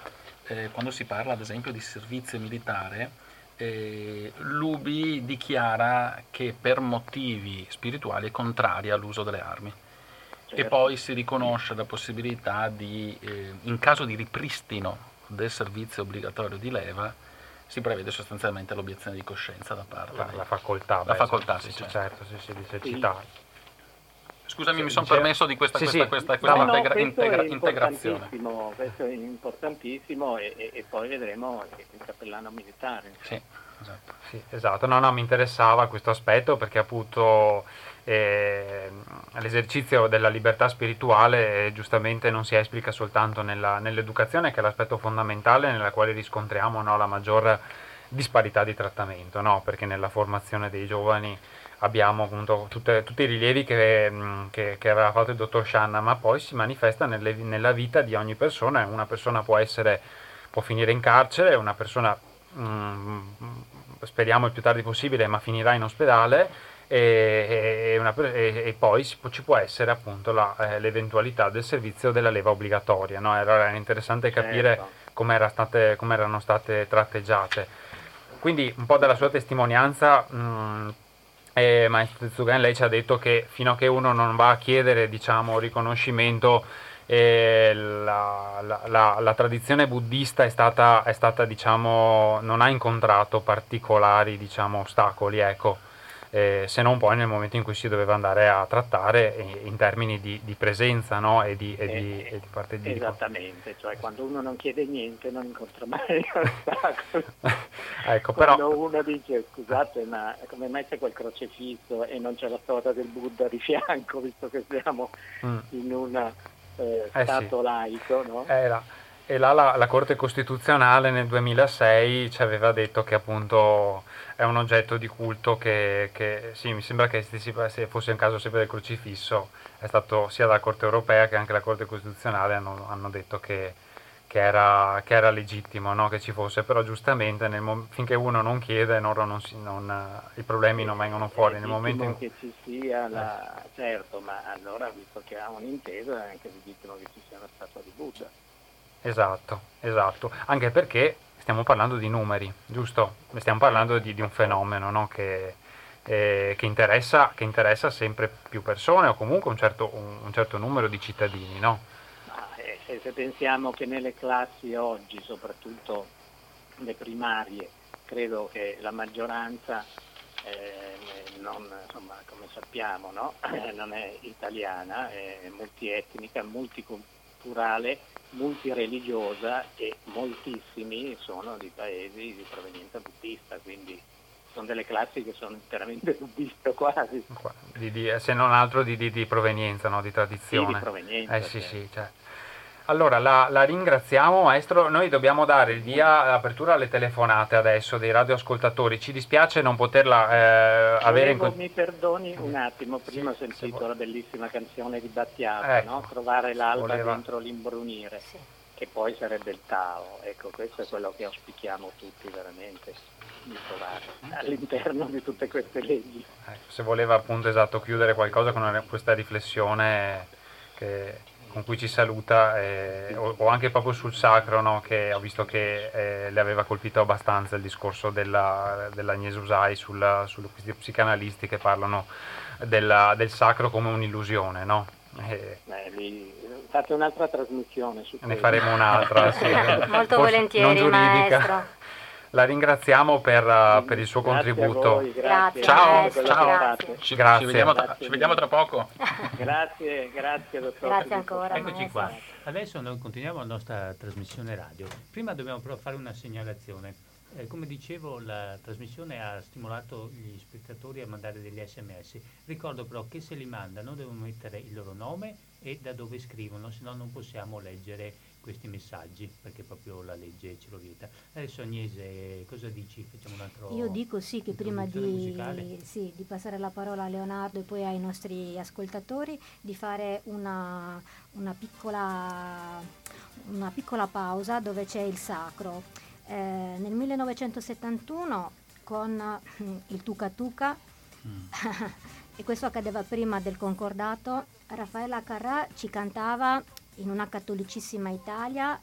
quando si parla ad esempio di servizio militare, l'UBI dichiara che per motivi spirituali è contraria all'uso delle armi. E poi si riconosce la possibilità di, in caso di ripristino del servizio obbligatorio di leva, si prevede sostanzialmente l'obiezione di coscienza da parte della facoltà. La facoltà, sì, di esercitare. Scusami, mi sono permesso di questa integrazione. Questo è importantissimo e poi vedremo il cappellano militare. Sì, esatto. Mi interessava questo aspetto perché appunto... l'esercizio della libertà spirituale giustamente non si esplica soltanto nell'educazione, che è l'aspetto fondamentale nella quale riscontriamo la maggior disparità di trattamento, perché nella formazione dei giovani abbiamo appunto tutti i rilievi che aveva fatto il dottor Scianna, ma poi si manifesta nella vita di ogni persona. Una persona può finire in carcere, una persona speriamo il più tardi possibile, ma finirà in ospedale. E poi ci può essere appunto l'eventualità del servizio della leva obbligatoria, Era interessante capire come erano state tratteggiate. Quindi un po' della sua testimonianza, maestro Tetsugen, lei ci ha detto che fino a che uno non va a chiedere, diciamo, riconoscimento, la tradizione buddista è stata, diciamo, non ha incontrato particolari, diciamo, ostacoli, ecco. Se non poi nel momento in cui si doveva andare a trattare in termini di presenza e di parte di... Esattamente, cioè quando uno non chiede niente non incontra mai ostacoli. Ecco, però... Quando uno dice scusate ma come mai c'è quel crocifisso e non c'è la storia del Buddha di fianco, visto che siamo in un stato laico, no? E là la Corte Costituzionale nel 2006 ci aveva detto che appunto è un oggetto di culto che sì, mi sembra che se fosse un caso sempre del crocifisso, è stato sia la Corte Europea che anche la Corte Costituzionale hanno detto che era legittimo, che ci fosse, però giustamente finché uno non chiede i problemi non vengono fuori. Nel momento in cui che ci sia certo, ma allora visto che ha un'intesa è anche legittimo che ci sia una statua di Buddha. Esatto, anche perché stiamo parlando di numeri, giusto? Stiamo parlando di un fenomeno che interessa sempre più persone o comunque un certo numero di cittadini, no? Se pensiamo che nelle classi oggi, soprattutto le primarie, credo che la maggioranza, come sappiamo, non è italiana, è multietnica, multiculturale, multireligiosa e moltissimi sono di paesi di provenienza buddista, quindi sono delle classi che sono interamente buddiste quasi. Se non altro di provenienza, di tradizione. Sì, di provenienza. Allora, la ringraziamo, maestro. Noi dobbiamo dare il via all'apertura alle telefonate adesso dei radioascoltatori. Ci dispiace non poterla avere in conto. Mi perdoni un attimo, prima ho sentito la bellissima canzone di Battiato, Trovare l'alba dentro l'imbrunire, che poi sarebbe il Tao. Ecco, questo è quello che auspichiamo tutti veramente, di trovare all'interno di tutte queste leggi. Se voleva appunto chiudere qualcosa con questa riflessione con cui ci saluta, o anche proprio sul sacro, che ho visto che le aveva colpito abbastanza il discorso dell'Agnese Usai su questi psicanalisti che parlano del sacro come un'illusione, Fate un'altra trasmissione su questo. Ne faremo un'altra, sì. Molto volentieri, maestro. La ringraziamo per il suo contributo. Voi, grazie. Ciao, ciao. Ci vediamo tra poco. Grazie dottor. Grazie ancora. Eccoci qua. Adesso noi continuiamo la nostra trasmissione radio. Prima dobbiamo però fare una segnalazione. Come dicevo, la trasmissione ha stimolato gli spettatori a mandare degli SMS. Ricordo però che se li mandano devono mettere il loro nome e da dove scrivono, se no non possiamo leggere questi messaggi, perché proprio la legge ce lo vieta. Adesso Agnese, cosa dici? Facciamo un altro... Io dico sì che prima di passare la parola a Leonardo e poi ai nostri ascoltatori, di fare una piccola pausa dove c'è il sacro. Nel 1971 con il Tuca Tuca, e questo accadeva prima del concordato, Raffaella Carrà ci cantava in una cattolicissima Italia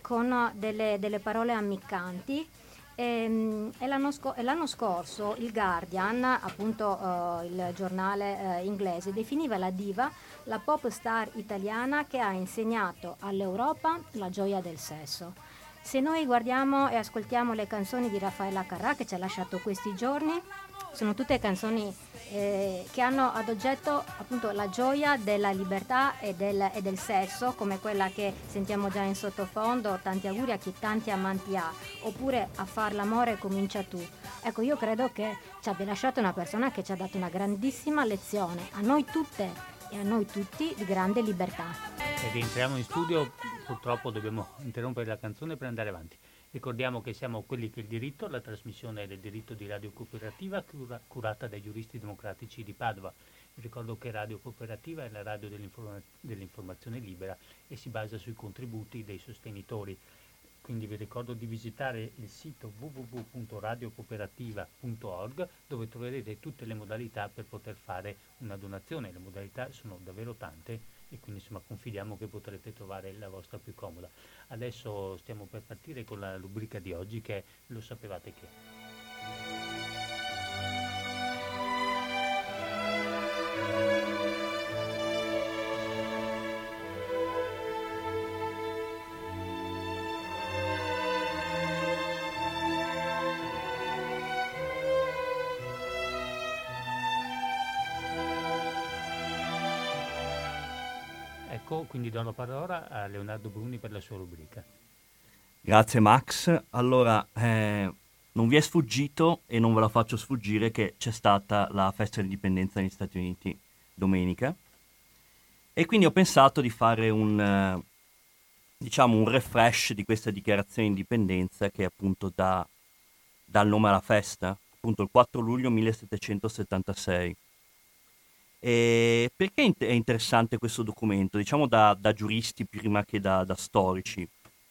con delle parole ammiccanti, e l'anno scorso il Guardian, appunto il giornale inglese, definiva la diva la pop star italiana che ha insegnato all'Europa la gioia del sesso. Se noi guardiamo e ascoltiamo le canzoni di Raffaella Carrà che ci ha lasciato questi giorni, sono tutte canzoni che hanno ad oggetto appunto la gioia della libertà e del sesso, come quella che sentiamo già in sottofondo, tanti auguri a chi tanti amanti ha, oppure a far l'amore comincia tu. Ecco, io credo che ci abbia lasciato una persona che ci ha dato una grandissima lezione, a noi tutte e a noi tutti, di grande libertà. Rientriamo in studio, purtroppo dobbiamo interrompere la canzone per andare avanti. Ricordiamo che siamo Quelli che è il diritto, la trasmissione del diritto di Radio Cooperativa curata dai giuristi democratici di Padova. Vi ricordo che Radio Cooperativa è la radio dell'informazione libera e si basa sui contributi dei sostenitori. Quindi vi ricordo di visitare il sito www.radiocooperativa.org, dove troverete tutte le modalità per poter fare una donazione. Le modalità sono davvero tante, e quindi insomma confidiamo che potrete trovare la vostra più comoda. Adesso stiamo per partire con la rubrica di oggi, che è Lo sapevate che? Quindi do la parola a Leonardo Bruni per la sua rubrica. Grazie Max. Allora, non vi è sfuggito e non ve la faccio sfuggire che c'è stata la festa dell'indipendenza negli Stati Uniti domenica, e quindi ho pensato di fare un refresh di questa dichiarazione di indipendenza che appunto dà il nome alla festa, appunto il 4 luglio 1776. E perché è interessante questo documento? Diciamo da giuristi prima che da storici.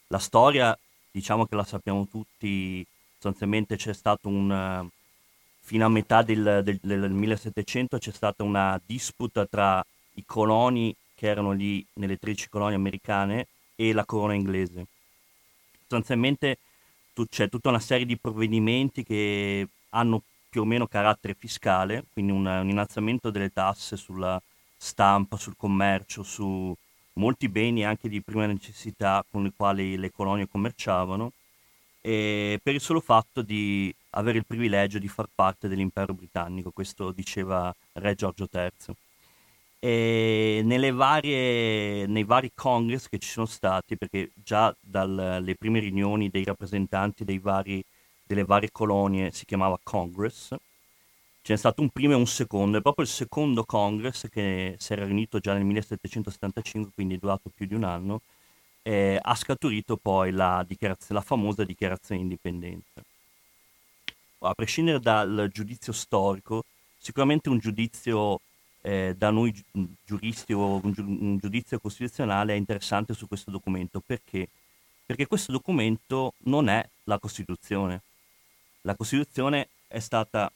La storia, diciamo che la sappiamo tutti, sostanzialmente c'è stato fino a metà del 1700 c'è stata una disputa tra i coloni che erano lì nelle 13 colonie americane e la corona inglese. Sostanzialmente c'è tutta una serie di provvedimenti che hanno più o meno carattere fiscale, quindi un innalzamento delle tasse sulla stampa, sul commercio, su molti beni anche di prima necessità con i quali le colonie commerciavano, e per il solo fatto di avere il privilegio di far parte dell'impero britannico, questo diceva re Giorgio III. E nei vari congress che ci sono stati, perché già dalle prime riunioni dei rappresentanti delle varie colonie si chiamava Congress, c'è stato un primo e un secondo. È proprio il secondo Congress, che si era riunito già nel 1775, quindi è durato più di un anno, ha scaturito poi la famosa dichiarazione di indipendenza. A prescindere dal giudizio storico, sicuramente un giudizio da noi giuristi o un giudizio costituzionale è interessante su questo documento. Perché questo documento non è la Costituzione. La Costituzione è stata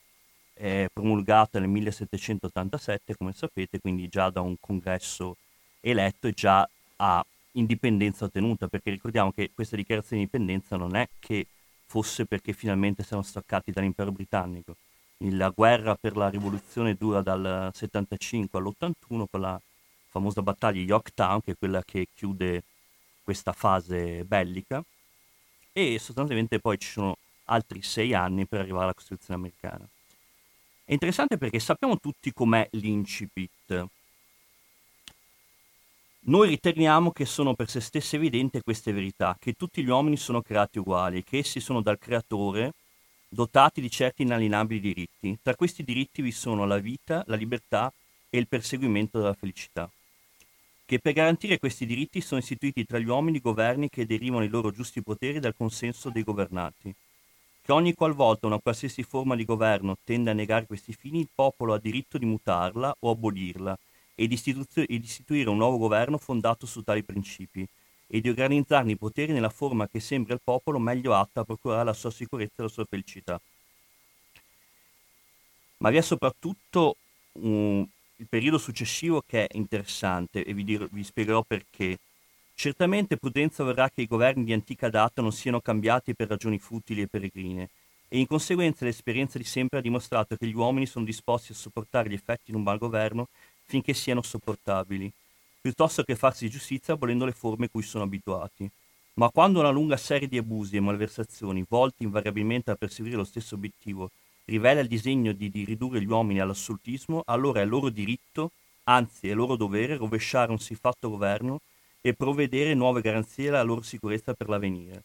promulgata nel 1787, come sapete, quindi già da un congresso eletto e già a indipendenza ottenuta, perché ricordiamo che questa dichiarazione di indipendenza non è che fosse perché finalmente siamo staccati dall'impero britannico. La guerra per la rivoluzione dura dal 75 all'81 con la famosa battaglia di Yorktown, che è quella che chiude questa fase bellica, e sostanzialmente poi ci sono altri 6 anni per arrivare alla Costituzione americana. È interessante perché sappiamo tutti com'è l'incipit. Noi riteniamo che sono per se stesse evidenti queste verità, che tutti gli uomini sono creati uguali, che essi sono dal creatore dotati di certi inalienabili diritti. Tra questi diritti vi sono la vita, la libertà e il perseguimento della felicità. Che per garantire questi diritti sono istituiti tra gli uomini governi che derivano i loro giusti poteri dal consenso dei governati. Che ogni qualvolta una qualsiasi forma di governo tende a negare questi fini, il popolo ha diritto di mutarla o abolirla, e di istituire un nuovo governo fondato su tali principi e di organizzarne i poteri nella forma che sembra al popolo meglio atta a procurare la sua sicurezza e la sua felicità. Ma vi è soprattutto il periodo successivo che è interessante, e vi spiegherò perché. Certamente prudenza vorrà che i governi di antica data non siano cambiati per ragioni futili e peregrine, e in conseguenza l'esperienza di sempre ha dimostrato che gli uomini sono disposti a sopportare gli effetti di un malgoverno finché siano sopportabili, piuttosto che farsi giustizia abolendo le forme cui sono abituati. Ma quando una lunga serie di abusi e malversazioni, volti invariabilmente a perseguire lo stesso obiettivo, rivela il disegno di ridurre gli uomini all'assolutismo, allora è loro diritto, anzi è loro dovere, rovesciare un siffatto governo e provvedere nuove garanzie alla loro sicurezza per l'avvenire.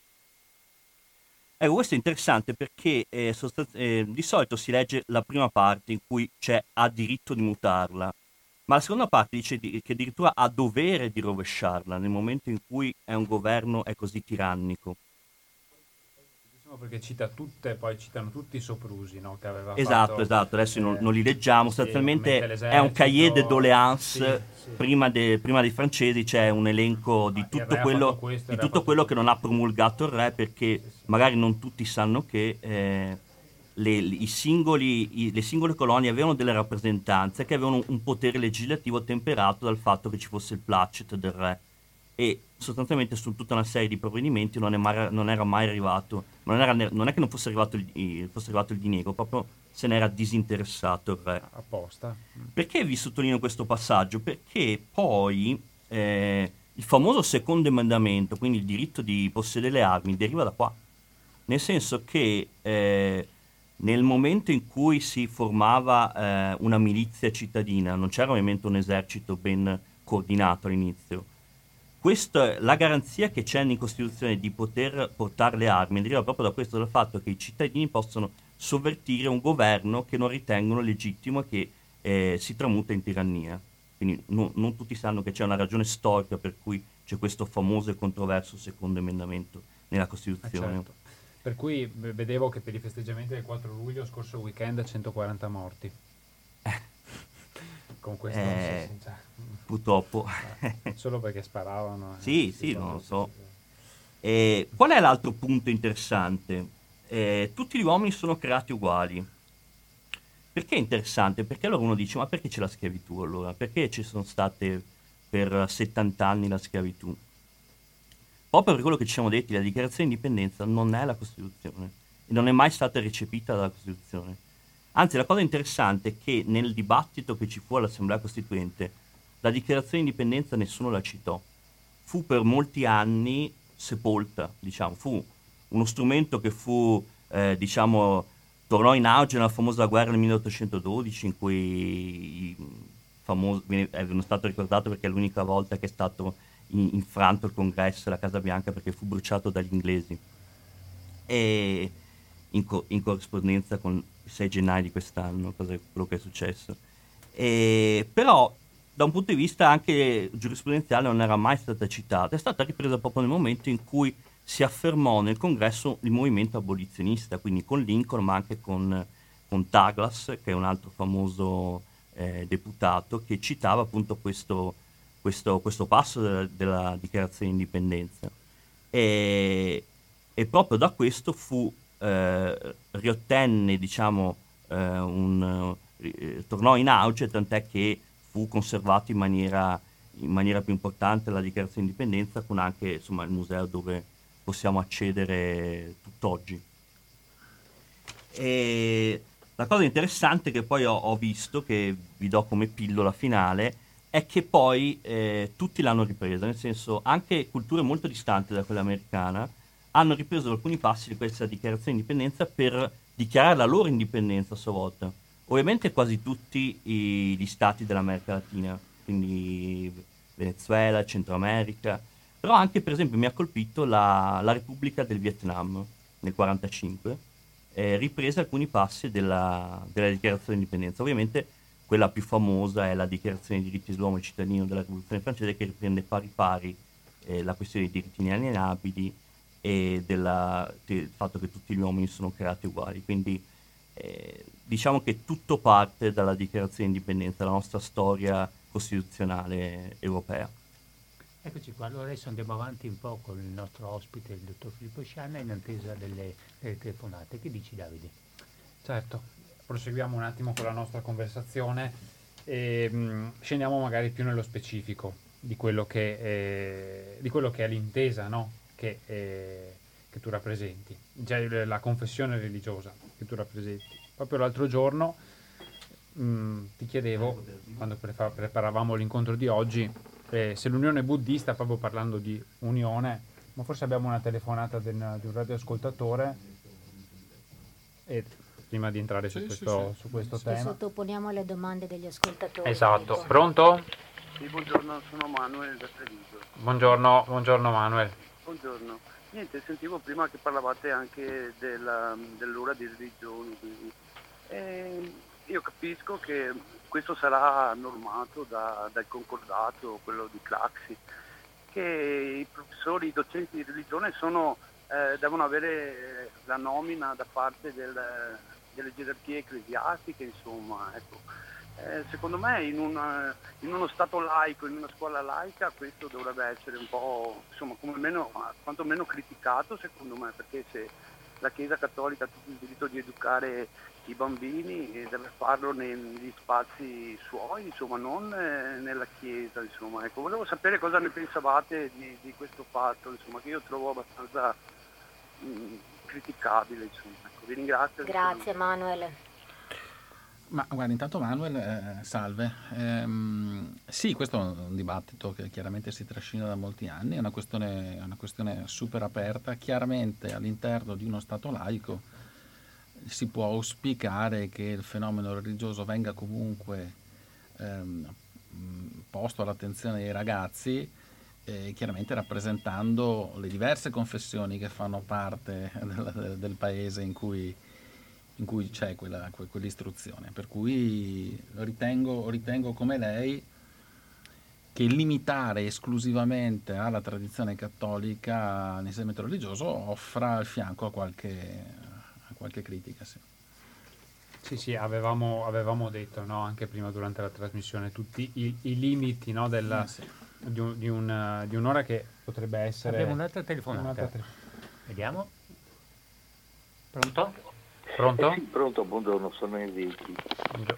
Ecco, questo è interessante perché di solito si legge la prima parte in cui c'è ha diritto di mutarla, ma la seconda parte dice che addirittura ha dovere di rovesciarla nel momento in cui è un governo è così tirannico. Diciamo perché citano tutti i soprusi, no? Che aveva fatto, esatto, adesso non li leggiamo, sì, sostanzialmente è un cahier de doléances, sì, sì. Prima dei francesi c'è un elenco di tutto quello che non ha promulgato il re, perché sì. Magari non tutti sanno che... Le singole colonie avevano delle rappresentanze che avevano un potere legislativo temperato dal fatto che ci fosse il placet del re, e sostanzialmente su tutta una serie di provvedimenti non era mai arrivato il diniego, proprio se n'era disinteressato il re apposta. Perché vi sottolineo questo passaggio? Perché poi il famoso secondo emendamento, quindi il diritto di possedere le armi, deriva da qua, nel senso che nel momento in cui si formava una milizia cittadina, non c'era ovviamente un esercito ben coordinato all'inizio. La garanzia che c'è in Costituzione di poter portare le armi deriva proprio da questo, dal fatto che i cittadini possono sovvertire un governo che non ritengono legittimo e che si tramuta in tirannia. Quindi non tutti sanno che c'è una ragione storica per cui c'è questo famoso e controverso secondo emendamento nella Costituzione. Certo. Per cui vedevo che per i festeggiamenti del 4 luglio scorso weekend 140 morti. Con questo purtroppo. Solo perché sparavano. Sì, non lo so. Qual è l'altro punto interessante? Tutti gli uomini sono creati uguali. Perché è interessante? Perché allora uno dice, ma perché c'è la schiavitù allora? Perché ci sono state per 70 anni la schiavitù? Proprio per quello che ci siamo detti, la dichiarazione di indipendenza non è la Costituzione e non è mai stata recepita dalla Costituzione. Anzi, la cosa interessante è che nel dibattito che ci fu all'Assemblea Costituente, la dichiarazione di indipendenza nessuno la citò. Fu per molti anni sepolta, diciamo. Fu uno strumento che tornò in auge nella famosa guerra del 1812, in cui è stato ricordato perché è l'unica volta che è stato infranto il congresso e la Casa Bianca, perché fu bruciato dagli inglesi, e in corrispondenza con il 6 gennaio di quest'anno, quello che è successo. Però da un punto di vista anche giurisprudenziale non era mai stata citata, è stata ripresa proprio nel momento in cui si affermò nel congresso il movimento abolizionista, quindi con Lincoln ma anche con Douglas, che è un altro famoso deputato, che citava appunto questo passo della dichiarazione di indipendenza, e proprio da questo riottenne, diciamo, tornò in auge, tant'è che fu conservato in maniera più importante la dichiarazione di indipendenza, con anche, insomma, il museo dove possiamo accedere tutt'oggi. E la cosa interessante che poi ho visto, che vi do come pillola finale, è che poi tutti l'hanno ripresa, nel senso anche culture molto distanti da quella americana hanno ripreso alcuni passi di questa dichiarazione di indipendenza per dichiarare la loro indipendenza a sua volta. Ovviamente quasi tutti gli stati dell'America Latina, quindi Venezuela, Centro America, però anche per esempio mi ha colpito la Repubblica del Vietnam nel 1945, ripresa alcuni passi della dichiarazione di indipendenza. Ovviamente quella più famosa è la dichiarazione dei diritti dell'uomo e cittadino della rivoluzione francese, che riprende pari pari la questione dei diritti inalienabili e del fatto che tutti gli uomini sono creati uguali. Quindi diciamo che tutto parte dalla dichiarazione di indipendenza, la nostra storia costituzionale europea. Eccoci qua, allora adesso andiamo avanti un po' con il nostro ospite, il dottor Filippo Scianna, in attesa delle telefonate. Che dici, Davide? Certo. Proseguiamo un attimo con la nostra conversazione e scendiamo magari più nello specifico di quello che è l'intesa, no? che tu rappresenti, cioè la confessione religiosa che tu rappresenti. Proprio l'altro giorno ti chiedevo, quando preparavamo l'incontro di oggi, se l'Unione Buddista, proprio parlando di unione, ma forse abbiamo una telefonata di un radioascoltatore prima di entrare su questo tema. Ci sottoponiamo alle domande degli ascoltatori. Esatto. Tipo. Pronto? Sì, buongiorno, sono Manuel da Treviso. Buongiorno Manuel. Buongiorno. Niente, sentivo prima che parlavate anche dell'ora di religione. Io capisco che questo sarà normato dal concordato, quello di Claxi, che i professori, i docenti di religione devono avere la nomina da parte delle gerarchie ecclesiastiche, insomma, ecco. Secondo me in uno stato laico, in una scuola laica, questo dovrebbe essere un po', insomma, quantomeno criticato, secondo me, perché se la Chiesa Cattolica ha tutto il diritto di educare i bambini e deve farlo negli spazi suoi, insomma, non nella Chiesa, insomma, ecco. Volevo sapere cosa ne pensavate di questo fatto, insomma, che io trovo abbastanza criticabile, insomma, ecco. Vi ringrazio. Grazie, Manuel. Ma guarda, intanto Manuel, salve. Sì, questo è un dibattito che chiaramente si trascina da molti anni, è una questione super aperta. Chiaramente all'interno di uno Stato laico si può auspicare che il fenomeno religioso venga comunque posto all'attenzione dei ragazzi, chiaramente rappresentando le diverse confessioni che fanno parte del paese in cui c'è quell'istruzione. Per cui ritengo come lei che limitare esclusivamente alla tradizione cattolica l'insegnamento religioso offra il fianco a qualche critica. Sì, avevamo detto, no, anche prima durante la trasmissione, tutti i limiti, no, di un'ora che potrebbe essere. Abbiamo un'altra telefonata. Vediamo. Pronto? Sì, pronto, buongiorno, sono Enrichi.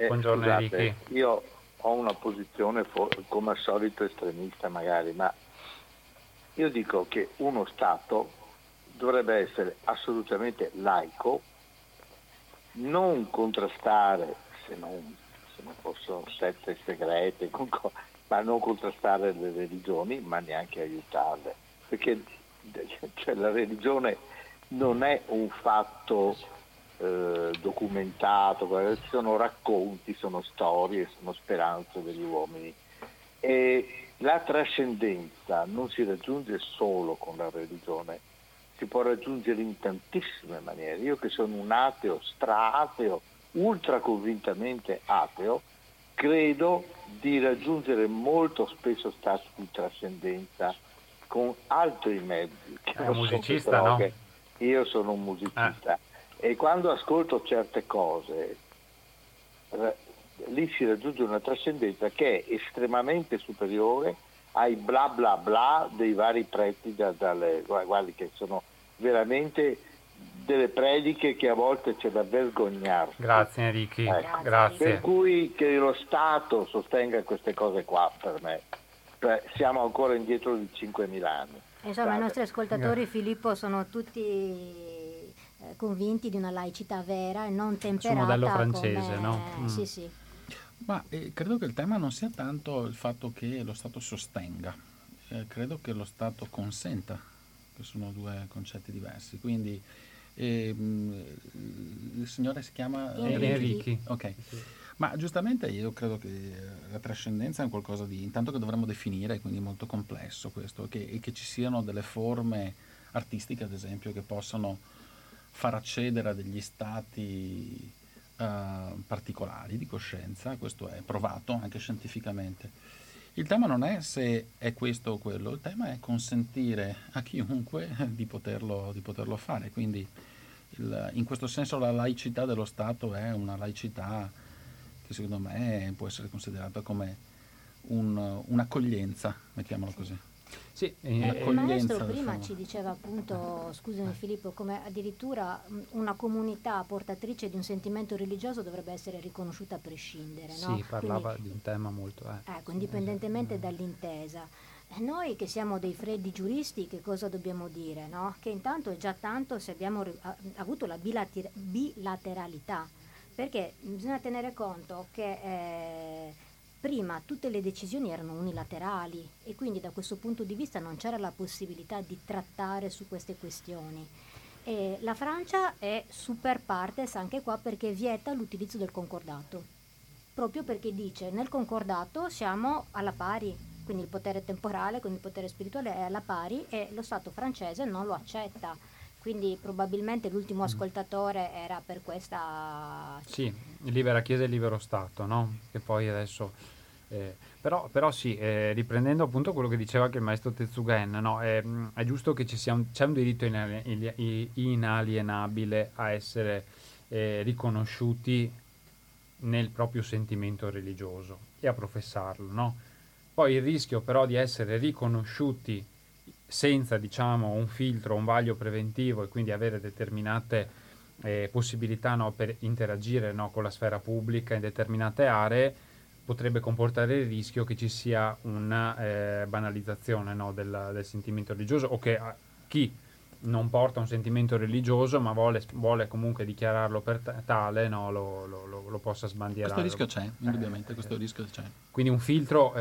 Buongiorno, scusate, Enrichi. Io ho una posizione come al solito estremista magari, ma io dico che uno Stato dovrebbe essere assolutamente laico, non contrastare, se non possono sette segrete, ma non contrastare le religioni, ma neanche aiutarle, perché cioè, la religione non è un fatto documentato, sono racconti, sono storie, sono speranze degli uomini, e la trascendenza non si raggiunge solo con la religione, si può raggiungere in tantissime maniere. Io che sono un ateo, stra-ateo, ultra convintamente ateo, credo di raggiungere molto spesso stati di trascendenza con altri mezzi. È un musicista, no? Io sono un musicista. E quando ascolto certe cose, lì si raggiunge una trascendenza che è estremamente superiore ai bla bla bla dei vari preti, guardi che sono veramente delle prediche che a volte c'è da vergognarsi. Grazie Enrichi, ecco. Grazie. Per cui che lo Stato sostenga queste cose qua, per me, siamo ancora indietro di 5.000 anni. Insomma, i nostri ascoltatori, Filippo, sono tutti convinti di una laicità vera e non temperata. Sono modello francese, no? Sì, sì. Ma credo che il tema non sia tanto il fatto che lo Stato sostenga, credo che lo Stato consenta, che sono due concetti diversi. Quindi il signore si chiama Enrico. Ok. Ma giustamente io credo che la trascendenza è qualcosa di, intanto che dovremmo definire, quindi molto complesso questo, che ci siano delle forme artistiche, ad esempio, che possano far accedere a degli stati particolari di coscienza, questo è provato anche scientificamente. Il tema non è se è questo o quello, il tema è consentire a chiunque di poterlo fare, quindi in questo senso la laicità dello Stato è una laicità che secondo me può essere considerata come un'accoglienza, mettiamolo così. Sì, il maestro prima ci diceva appunto, scusami Filippo, come addirittura una comunità portatrice di un sentimento religioso dovrebbe essere riconosciuta a prescindere, no? Sì, parlava quindi, di un tema molto... Ecco, indipendentemente dall'intesa. Noi che siamo dei freddi giuristi, che cosa dobbiamo dire, no? Che intanto è già tanto se abbiamo avuto la bilateralità, perché bisogna tenere conto che prima tutte le decisioni erano unilaterali e quindi da questo punto di vista non c'era la possibilità di trattare su queste questioni. E la Francia è super partes anche qua perché vieta l'utilizzo del concordato, proprio perché dice nel concordato siamo alla pari, quindi il potere temporale con il potere spirituale è alla pari e lo Stato francese non lo accetta. Quindi probabilmente l'ultimo ascoltatore era per questa... Sì, libera Chiesa e libero Stato, no? Che poi adesso... Però sì, riprendendo appunto quello che diceva anche il maestro Tetsugen, no? È giusto che ci sia c'è un diritto inalienabile a essere riconosciuti nel proprio sentimento religioso e a professarlo, no? Poi il rischio però di essere riconosciuti senza, diciamo, un filtro, un vaglio preventivo e quindi avere determinate possibilità, no, per interagire, no, con la sfera pubblica in determinate aree, potrebbe comportare il rischio che ci sia una banalizzazione, no, del sentimento religioso, o che chi non porta un sentimento religioso ma vuole comunque dichiararlo per tale, no, lo possa sbandierare. Questo rischio c'è, indubbiamente questo rischio c'è. Quindi un filtro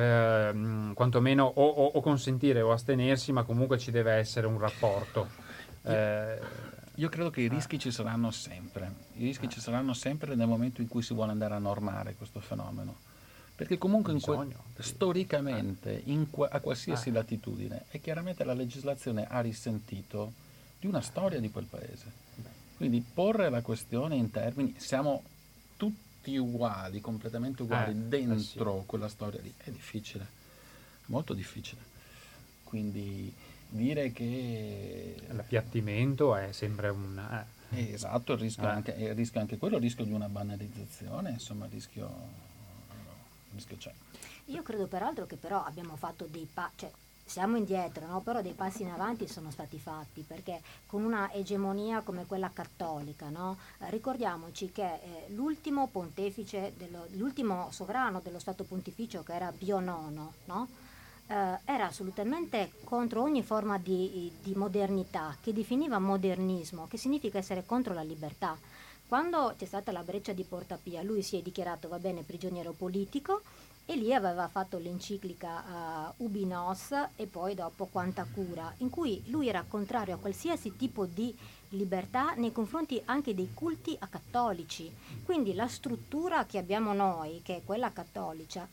quantomeno o consentire o astenersi, ma comunque ci deve essere un rapporto. Io credo che i rischi ci saranno sempre. I rischi ci saranno sempre nel momento in cui si vuole andare a normare questo fenomeno. Perché comunque storicamente a qualsiasi latitudine e chiaramente la legislazione ha risentito di una storia di quel paese. Quindi porre la questione in termini siamo tutti uguali, completamente uguali dentro quella storia lì è difficile, molto difficile. Quindi dire che l'appiattimento è sempre un esatto, il rischio anche quello, il rischio di una banalizzazione, insomma, il rischio. Io credo peraltro che però abbiamo fatto dei siamo indietro, no? Però dei passi in avanti sono stati fatti, perché con una egemonia come quella cattolica, no? Ricordiamoci che l'ultimo pontefice, l'ultimo sovrano dello Stato Pontificio, che era Pio IX, no? Era assolutamente contro ogni forma di modernità, che definiva modernismo, che significa essere contro la libertà. Quando c'è stata la breccia di Porta Pia, lui si è dichiarato, va bene, prigioniero politico, e lì aveva fatto l'enciclica Ubi Nos e poi dopo Quanta Cura, in cui lui era contrario a qualsiasi tipo di libertà nei confronti anche dei culti cattolici. Quindi la struttura che abbiamo noi, che è quella cattolica,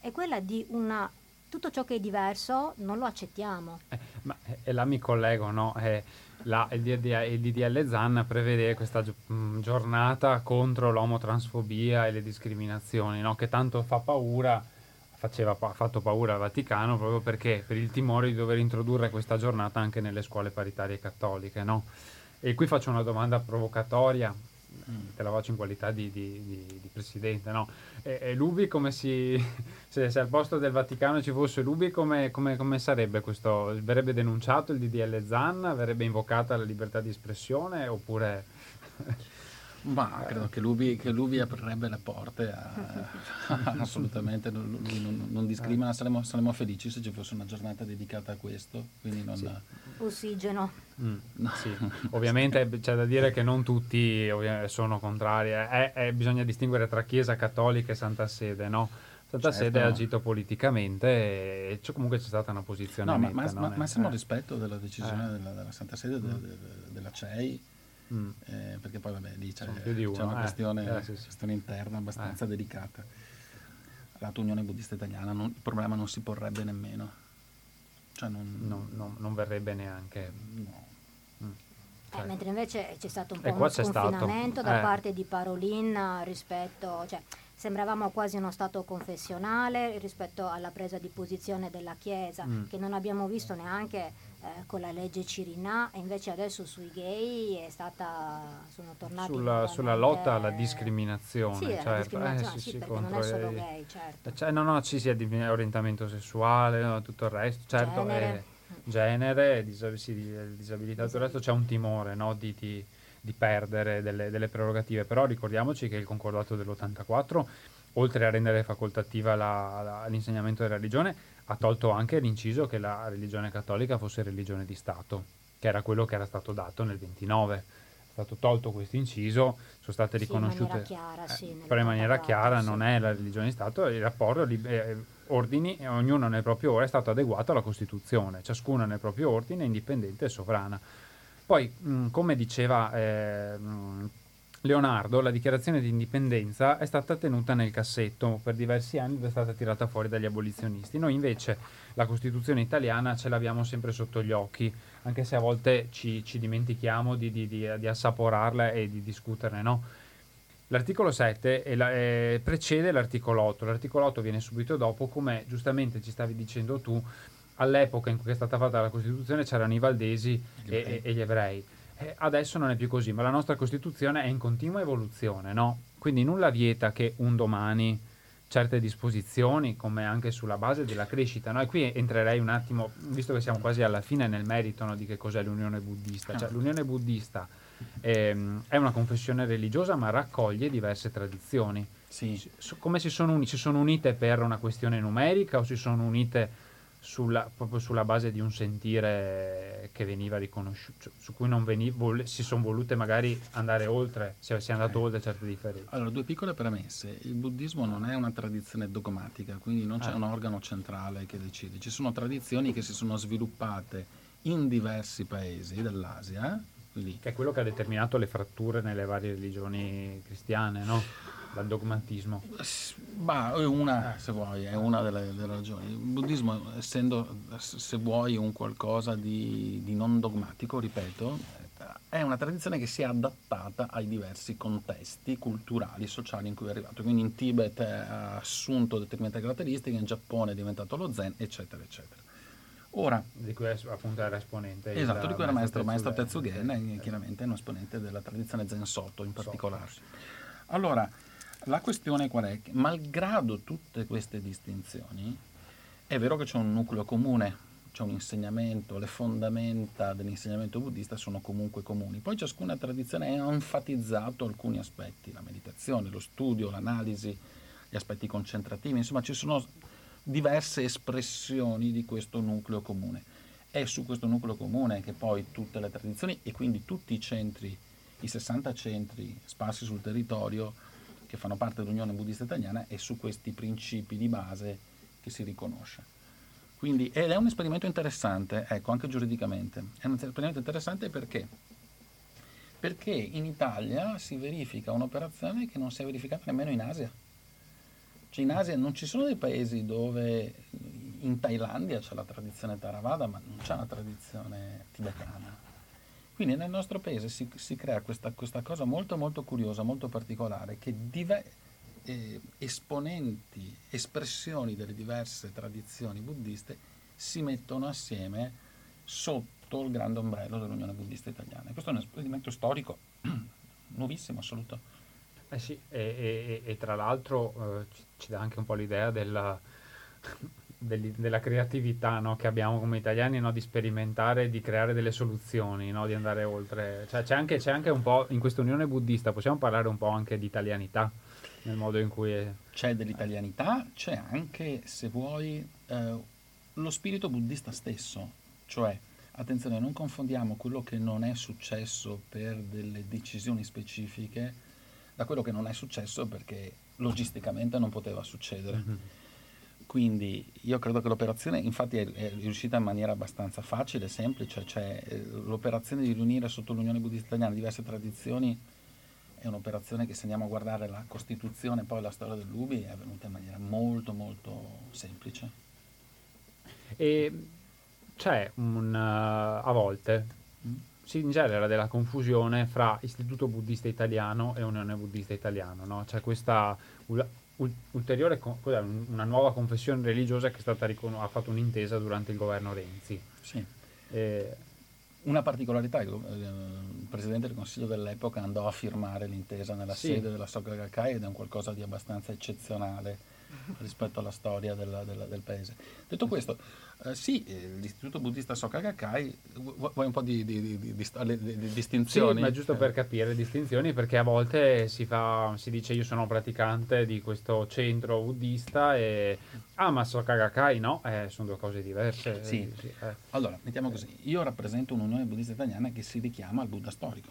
è quella di una... tutto ciò che è diverso non lo accettiamo. Ma là mi collego, no? Il DDL Zan prevede questa giornata contro l'omotransfobia e le discriminazioni, no? Che tanto ha fatto paura al Vaticano, proprio perché per il timore di dover introdurre questa giornata anche nelle scuole paritarie cattoliche, no? E qui faccio una domanda provocatoria, te la faccio in qualità di presidente, no? E l'UBI come se al posto del Vaticano ci fosse l'UBI, come sarebbe questo? Verrebbe denunciato il DDL Zan? Verrebbe invocata la libertà di espressione? Oppure Ma credo che lui aprirebbe le porte a assolutamente lui non discrimina. Saremmo felici se ci fosse una giornata dedicata a questo, quindi non sì. Ossigeno. No. Sì. Ovviamente c'è da dire che non tutti sono contrari, bisogna distinguere tra Chiesa Cattolica e Santa Sede, no? Santa certo. Sede ha agito politicamente e comunque c'è stata una posizione ma siamo rispetto della decisione della Santa Sede della CEI perché poi vabbè lì c'è una questione interna abbastanza delicata. La Unione Buddista Italiana il problema non si porrebbe nemmeno, cioè non verrebbe neanche mentre invece c'è stato un po' uno sconfinamento da parte di Parolin rispetto, cioè sembravamo quasi uno stato confessionale rispetto alla presa di posizione della Chiesa, che non abbiamo visto neanche con la legge Cirinà, e invece adesso sui gay sono tornati sulla lotta alla discriminazione, perché non è solo gay, certo. Cioè, ci sia di orientamento sessuale, tutto il resto, certo, genere, disabilità, tutto il resto, c'è un timore, no, di perdere delle prerogative, però ricordiamoci che il concordato dell'84, oltre a rendere facoltativa l'insegnamento della religione, ha tolto anche l'inciso che la religione cattolica fosse religione di Stato, che era quello che era stato dato nel 29. È stato tolto questo inciso, sono state riconosciute però in maniera chiara, non è la religione di Stato, il rapporto ordini, e ognuno nel proprio ordine, è stato adeguato alla Costituzione, ciascuno nel proprio ordine, indipendente e sovrana. Poi, come diceva Leonardo, la dichiarazione di indipendenza è stata tenuta nel cassetto per diversi anni ed è stata tirata fuori dagli abolizionisti. Noi invece la Costituzione italiana ce l'abbiamo sempre sotto gli occhi, anche se a volte ci dimentichiamo di assaporarla e di discuterne, no? L'articolo 7 precede l'articolo 8. L'articolo 8 viene subito dopo, come giustamente ci stavi dicendo tu. All'epoca in cui è stata fatta la Costituzione c'erano i Valdesi e gli ebrei. Adesso non è più così, ma la nostra Costituzione è in continua evoluzione, no? Quindi nulla vieta che un domani certe disposizioni, come anche sulla base della crescita, no? E qui entrerei un attimo, visto che siamo quasi alla fine, nel merito, no, di che cos'è l'Unione Buddista. Cioè, l'Unione Buddista è una confessione religiosa, ma raccoglie diverse tradizioni. Sì. Come si sono unite per una questione numerica o si sono unite proprio sulla base di un sentire che veniva riconosciuto, su cui non si sono volute magari andare oltre, si è andato oltre certe differenze? Allora, due piccole premesse. Il buddismo non è una tradizione dogmatica, quindi non c'è un organo centrale che decide. Ci sono tradizioni che si sono sviluppate in diversi paesi dell'Asia, quindi... che è quello che ha determinato le fratture nelle varie religioni cristiane, no? Dal dogmatismo. Ma è una delle ragioni. Il buddismo, essendo, se vuoi, un qualcosa di non dogmatico, ripeto, è una tradizione che si è adattata ai diversi contesti culturali, sociali in cui è arrivato. Quindi in Tibet ha assunto determinate caratteristiche, in Giappone è diventato lo zen, eccetera, eccetera. Ora, di cui appunto era esponente. Esatto, di cui era maestro Tetsugen, chiaramente è un esponente della tradizione zen Soto in particolare. Allora, la questione qual è? Che, malgrado tutte queste distinzioni, è vero che c'è un nucleo comune, c'è un insegnamento, le fondamenta dell'insegnamento buddista sono comunque comuni. Poi ciascuna tradizione ha enfatizzato alcuni aspetti, la meditazione, lo studio, l'analisi, gli aspetti concentrativi, insomma ci sono diverse espressioni di questo nucleo comune. È su questo nucleo comune che poi tutte le tradizioni e quindi tutti i centri, i 60 centri sparsi sul territorio, che fanno parte dell'Unione Buddista Italiana, e su questi principi di base che si riconosce. Quindi ed è un esperimento interessante, ecco, anche giuridicamente. È un esperimento interessante perché in Italia si verifica un'operazione che non si è verificata nemmeno in Asia. Cioè in Asia non ci sono dei paesi dove, in Thailandia c'è la tradizione Theravada, ma non c'è una tradizione tibetana. Quindi nel nostro paese si crea questa cosa molto molto curiosa, molto particolare, che espressioni delle diverse tradizioni buddiste si mettono assieme sotto il grande ombrello dell'Unione Buddista Italiana. Questo è un esperimento storico nuovissimo, assoluto. Sì, e tra l'altro ci dà anche un po' l'idea della della creatività, no, che abbiamo come italiani, no, di sperimentare, di creare delle soluzioni, no, di andare oltre. Cioè, c'è anche un po' in questa unione buddista, possiamo parlare un po' anche di italianità nel modo in cui è... C'è dell'italianità, c'è anche, se vuoi, lo spirito buddista stesso. Cioè, attenzione, non confondiamo quello che non è successo per delle decisioni specifiche da quello che non è successo perché logisticamente non poteva succedere. Mm-hmm. Quindi io credo che l'operazione, infatti, è riuscita in maniera abbastanza facile, semplice, cioè l'operazione di riunire sotto l'Unione Buddista Italiana diverse tradizioni è un'operazione che, se andiamo a guardare la Costituzione e poi la storia dell'UBI, è avvenuta in maniera molto molto semplice. E c'è a volte si genera della confusione fra Istituto Buddista Italiano e Unione Buddista Italiana, no? C'è questa ulteriore, una nuova confessione religiosa che è stata ha fatto un'intesa durante il governo Renzi. Sì. Una particolarità, il Presidente del Consiglio dell'epoca andò a firmare l'intesa nella sede della Soka Gakkai, ed è un qualcosa di abbastanza eccezionale rispetto alla storia del paese. Detto questo, l'Istituto Buddista Soka Gakkai, vuoi un po' di distinzioni? Sì, ma giusto per capire distinzioni, perché a volte si dice: io sono praticante di questo centro buddista e ma Soka Gakkai no, sono due cose diverse. Sì. Allora, mettiamo così: io rappresento un'Unione Buddista Italiana che si richiama al Buddha storico,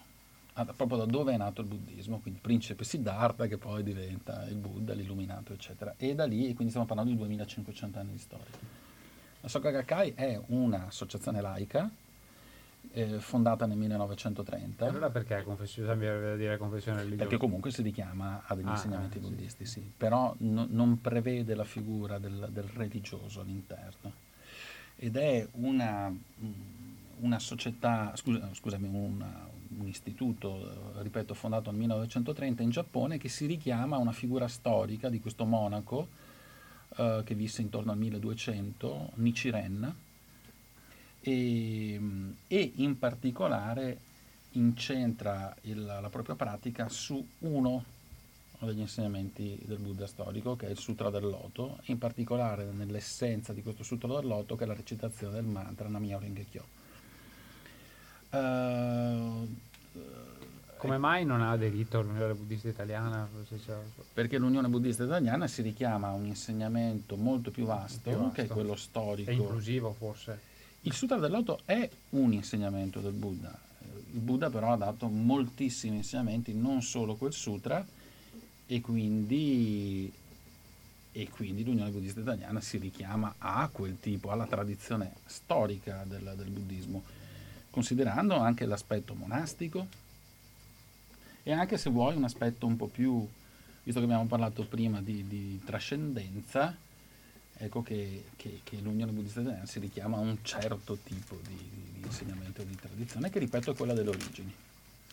proprio da dove è nato il buddismo, quindi principe Siddhartha che poi diventa il Buddha, l'illuminato, eccetera. E da lì, quindi stiamo parlando di 2500 anni di storia. La Soka Gakkai è un'associazione laica fondata nel 1930. Allora perché è confessione religiosa? Perché comunque si richiama a degli insegnamenti buddisti, sì. Però non prevede la figura del religioso all'interno. Ed è una società, scusami, un istituto, ripeto, fondato nel 1930 in Giappone, che si richiama a una figura storica di questo monaco che visse intorno al 1200, Nichiren, e in particolare incentra la propria pratica su uno degli insegnamenti del Buddha storico, che è il Sutra del Loto, in particolare nell'essenza di questo Sutra del Loto, che è la recitazione del mantra Nam-myoho Renge-kyo. Come mai non ha aderito all'Unione Buddista Italiana? Perché l'Unione Buddista Italiana si richiama a un insegnamento molto più vasto che è quello storico. È inclusivo, forse. Il Sutra del Loto è un insegnamento del Buddha. Il Buddha però ha dato moltissimi insegnamenti, non solo quel sutra, e quindi l'Unione Buddista Italiana si richiama a quel tipo, alla tradizione storica del buddismo, considerando anche l'aspetto monastico e anche, se vuoi, un aspetto un po' più, visto che abbiamo parlato prima di trascendenza, ecco che l'Unione Buddista Italiana si richiama a un certo tipo di insegnamento, di tradizione, che, ripeto, è quella delle origini.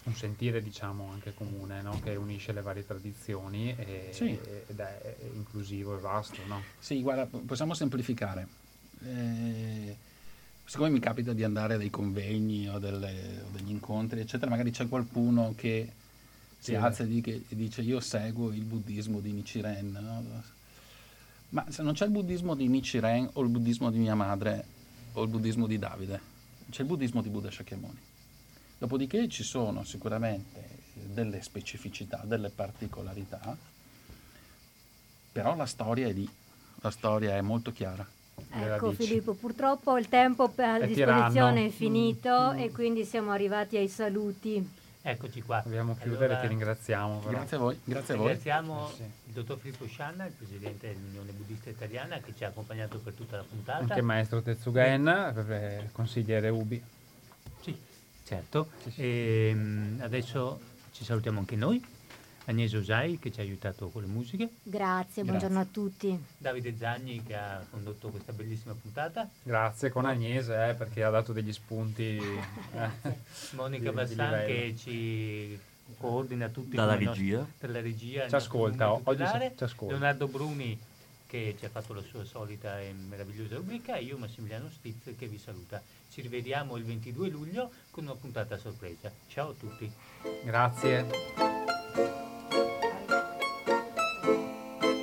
Un sentire, diciamo, anche comune, no? Che unisce le varie tradizioni ed è inclusivo e vasto, no? Sì, guarda, possiamo semplificare. Siccome mi capita di andare a dei convegni o degli incontri, eccetera, magari c'è qualcuno che si alza e dice: io seguo il buddismo di Nichiren, no? Ma se non c'è il buddismo di Nichiren, o il buddismo di mia madre, o il buddismo di Davide, c'è il buddismo di Buddha Shakyamuni. Dopodiché ci sono sicuramente delle specificità, delle particolarità, però la storia è lì, la storia è molto chiara. Ecco, Filippo, purtroppo il tempo a disposizione è finito e quindi siamo arrivati ai saluti. Eccoci qua. Dobbiamo chiudere, allora, ti ringraziamo. Però. Grazie a voi. Ringraziamo il dottor Filippo Scianna, il presidente dell'Unione Buddista Italiana, che ci ha accompagnato per tutta la puntata. Anche maestro Tetsugen, consigliere UBI. Sì, certo. Sì. Adesso ci salutiamo anche noi. Agnese Usai, che ci ha aiutato con le musiche. Grazie, buongiorno a tutti. Davide Zagni, che ha condotto questa bellissima puntata. Grazie, con Agnese, perché ha dato degli spunti. Monica Bassan, che ci coordina tutti dalla regia. Ci ascolta oggi. Ci ascolta. Leonardo Bruni, che ci ha fatto la sua solita e meravigliosa rubrica, e io, Massimiliano Stiz, che vi saluta. Ci rivediamo il 22 luglio con una puntata sorpresa. Ciao a tutti. Grazie.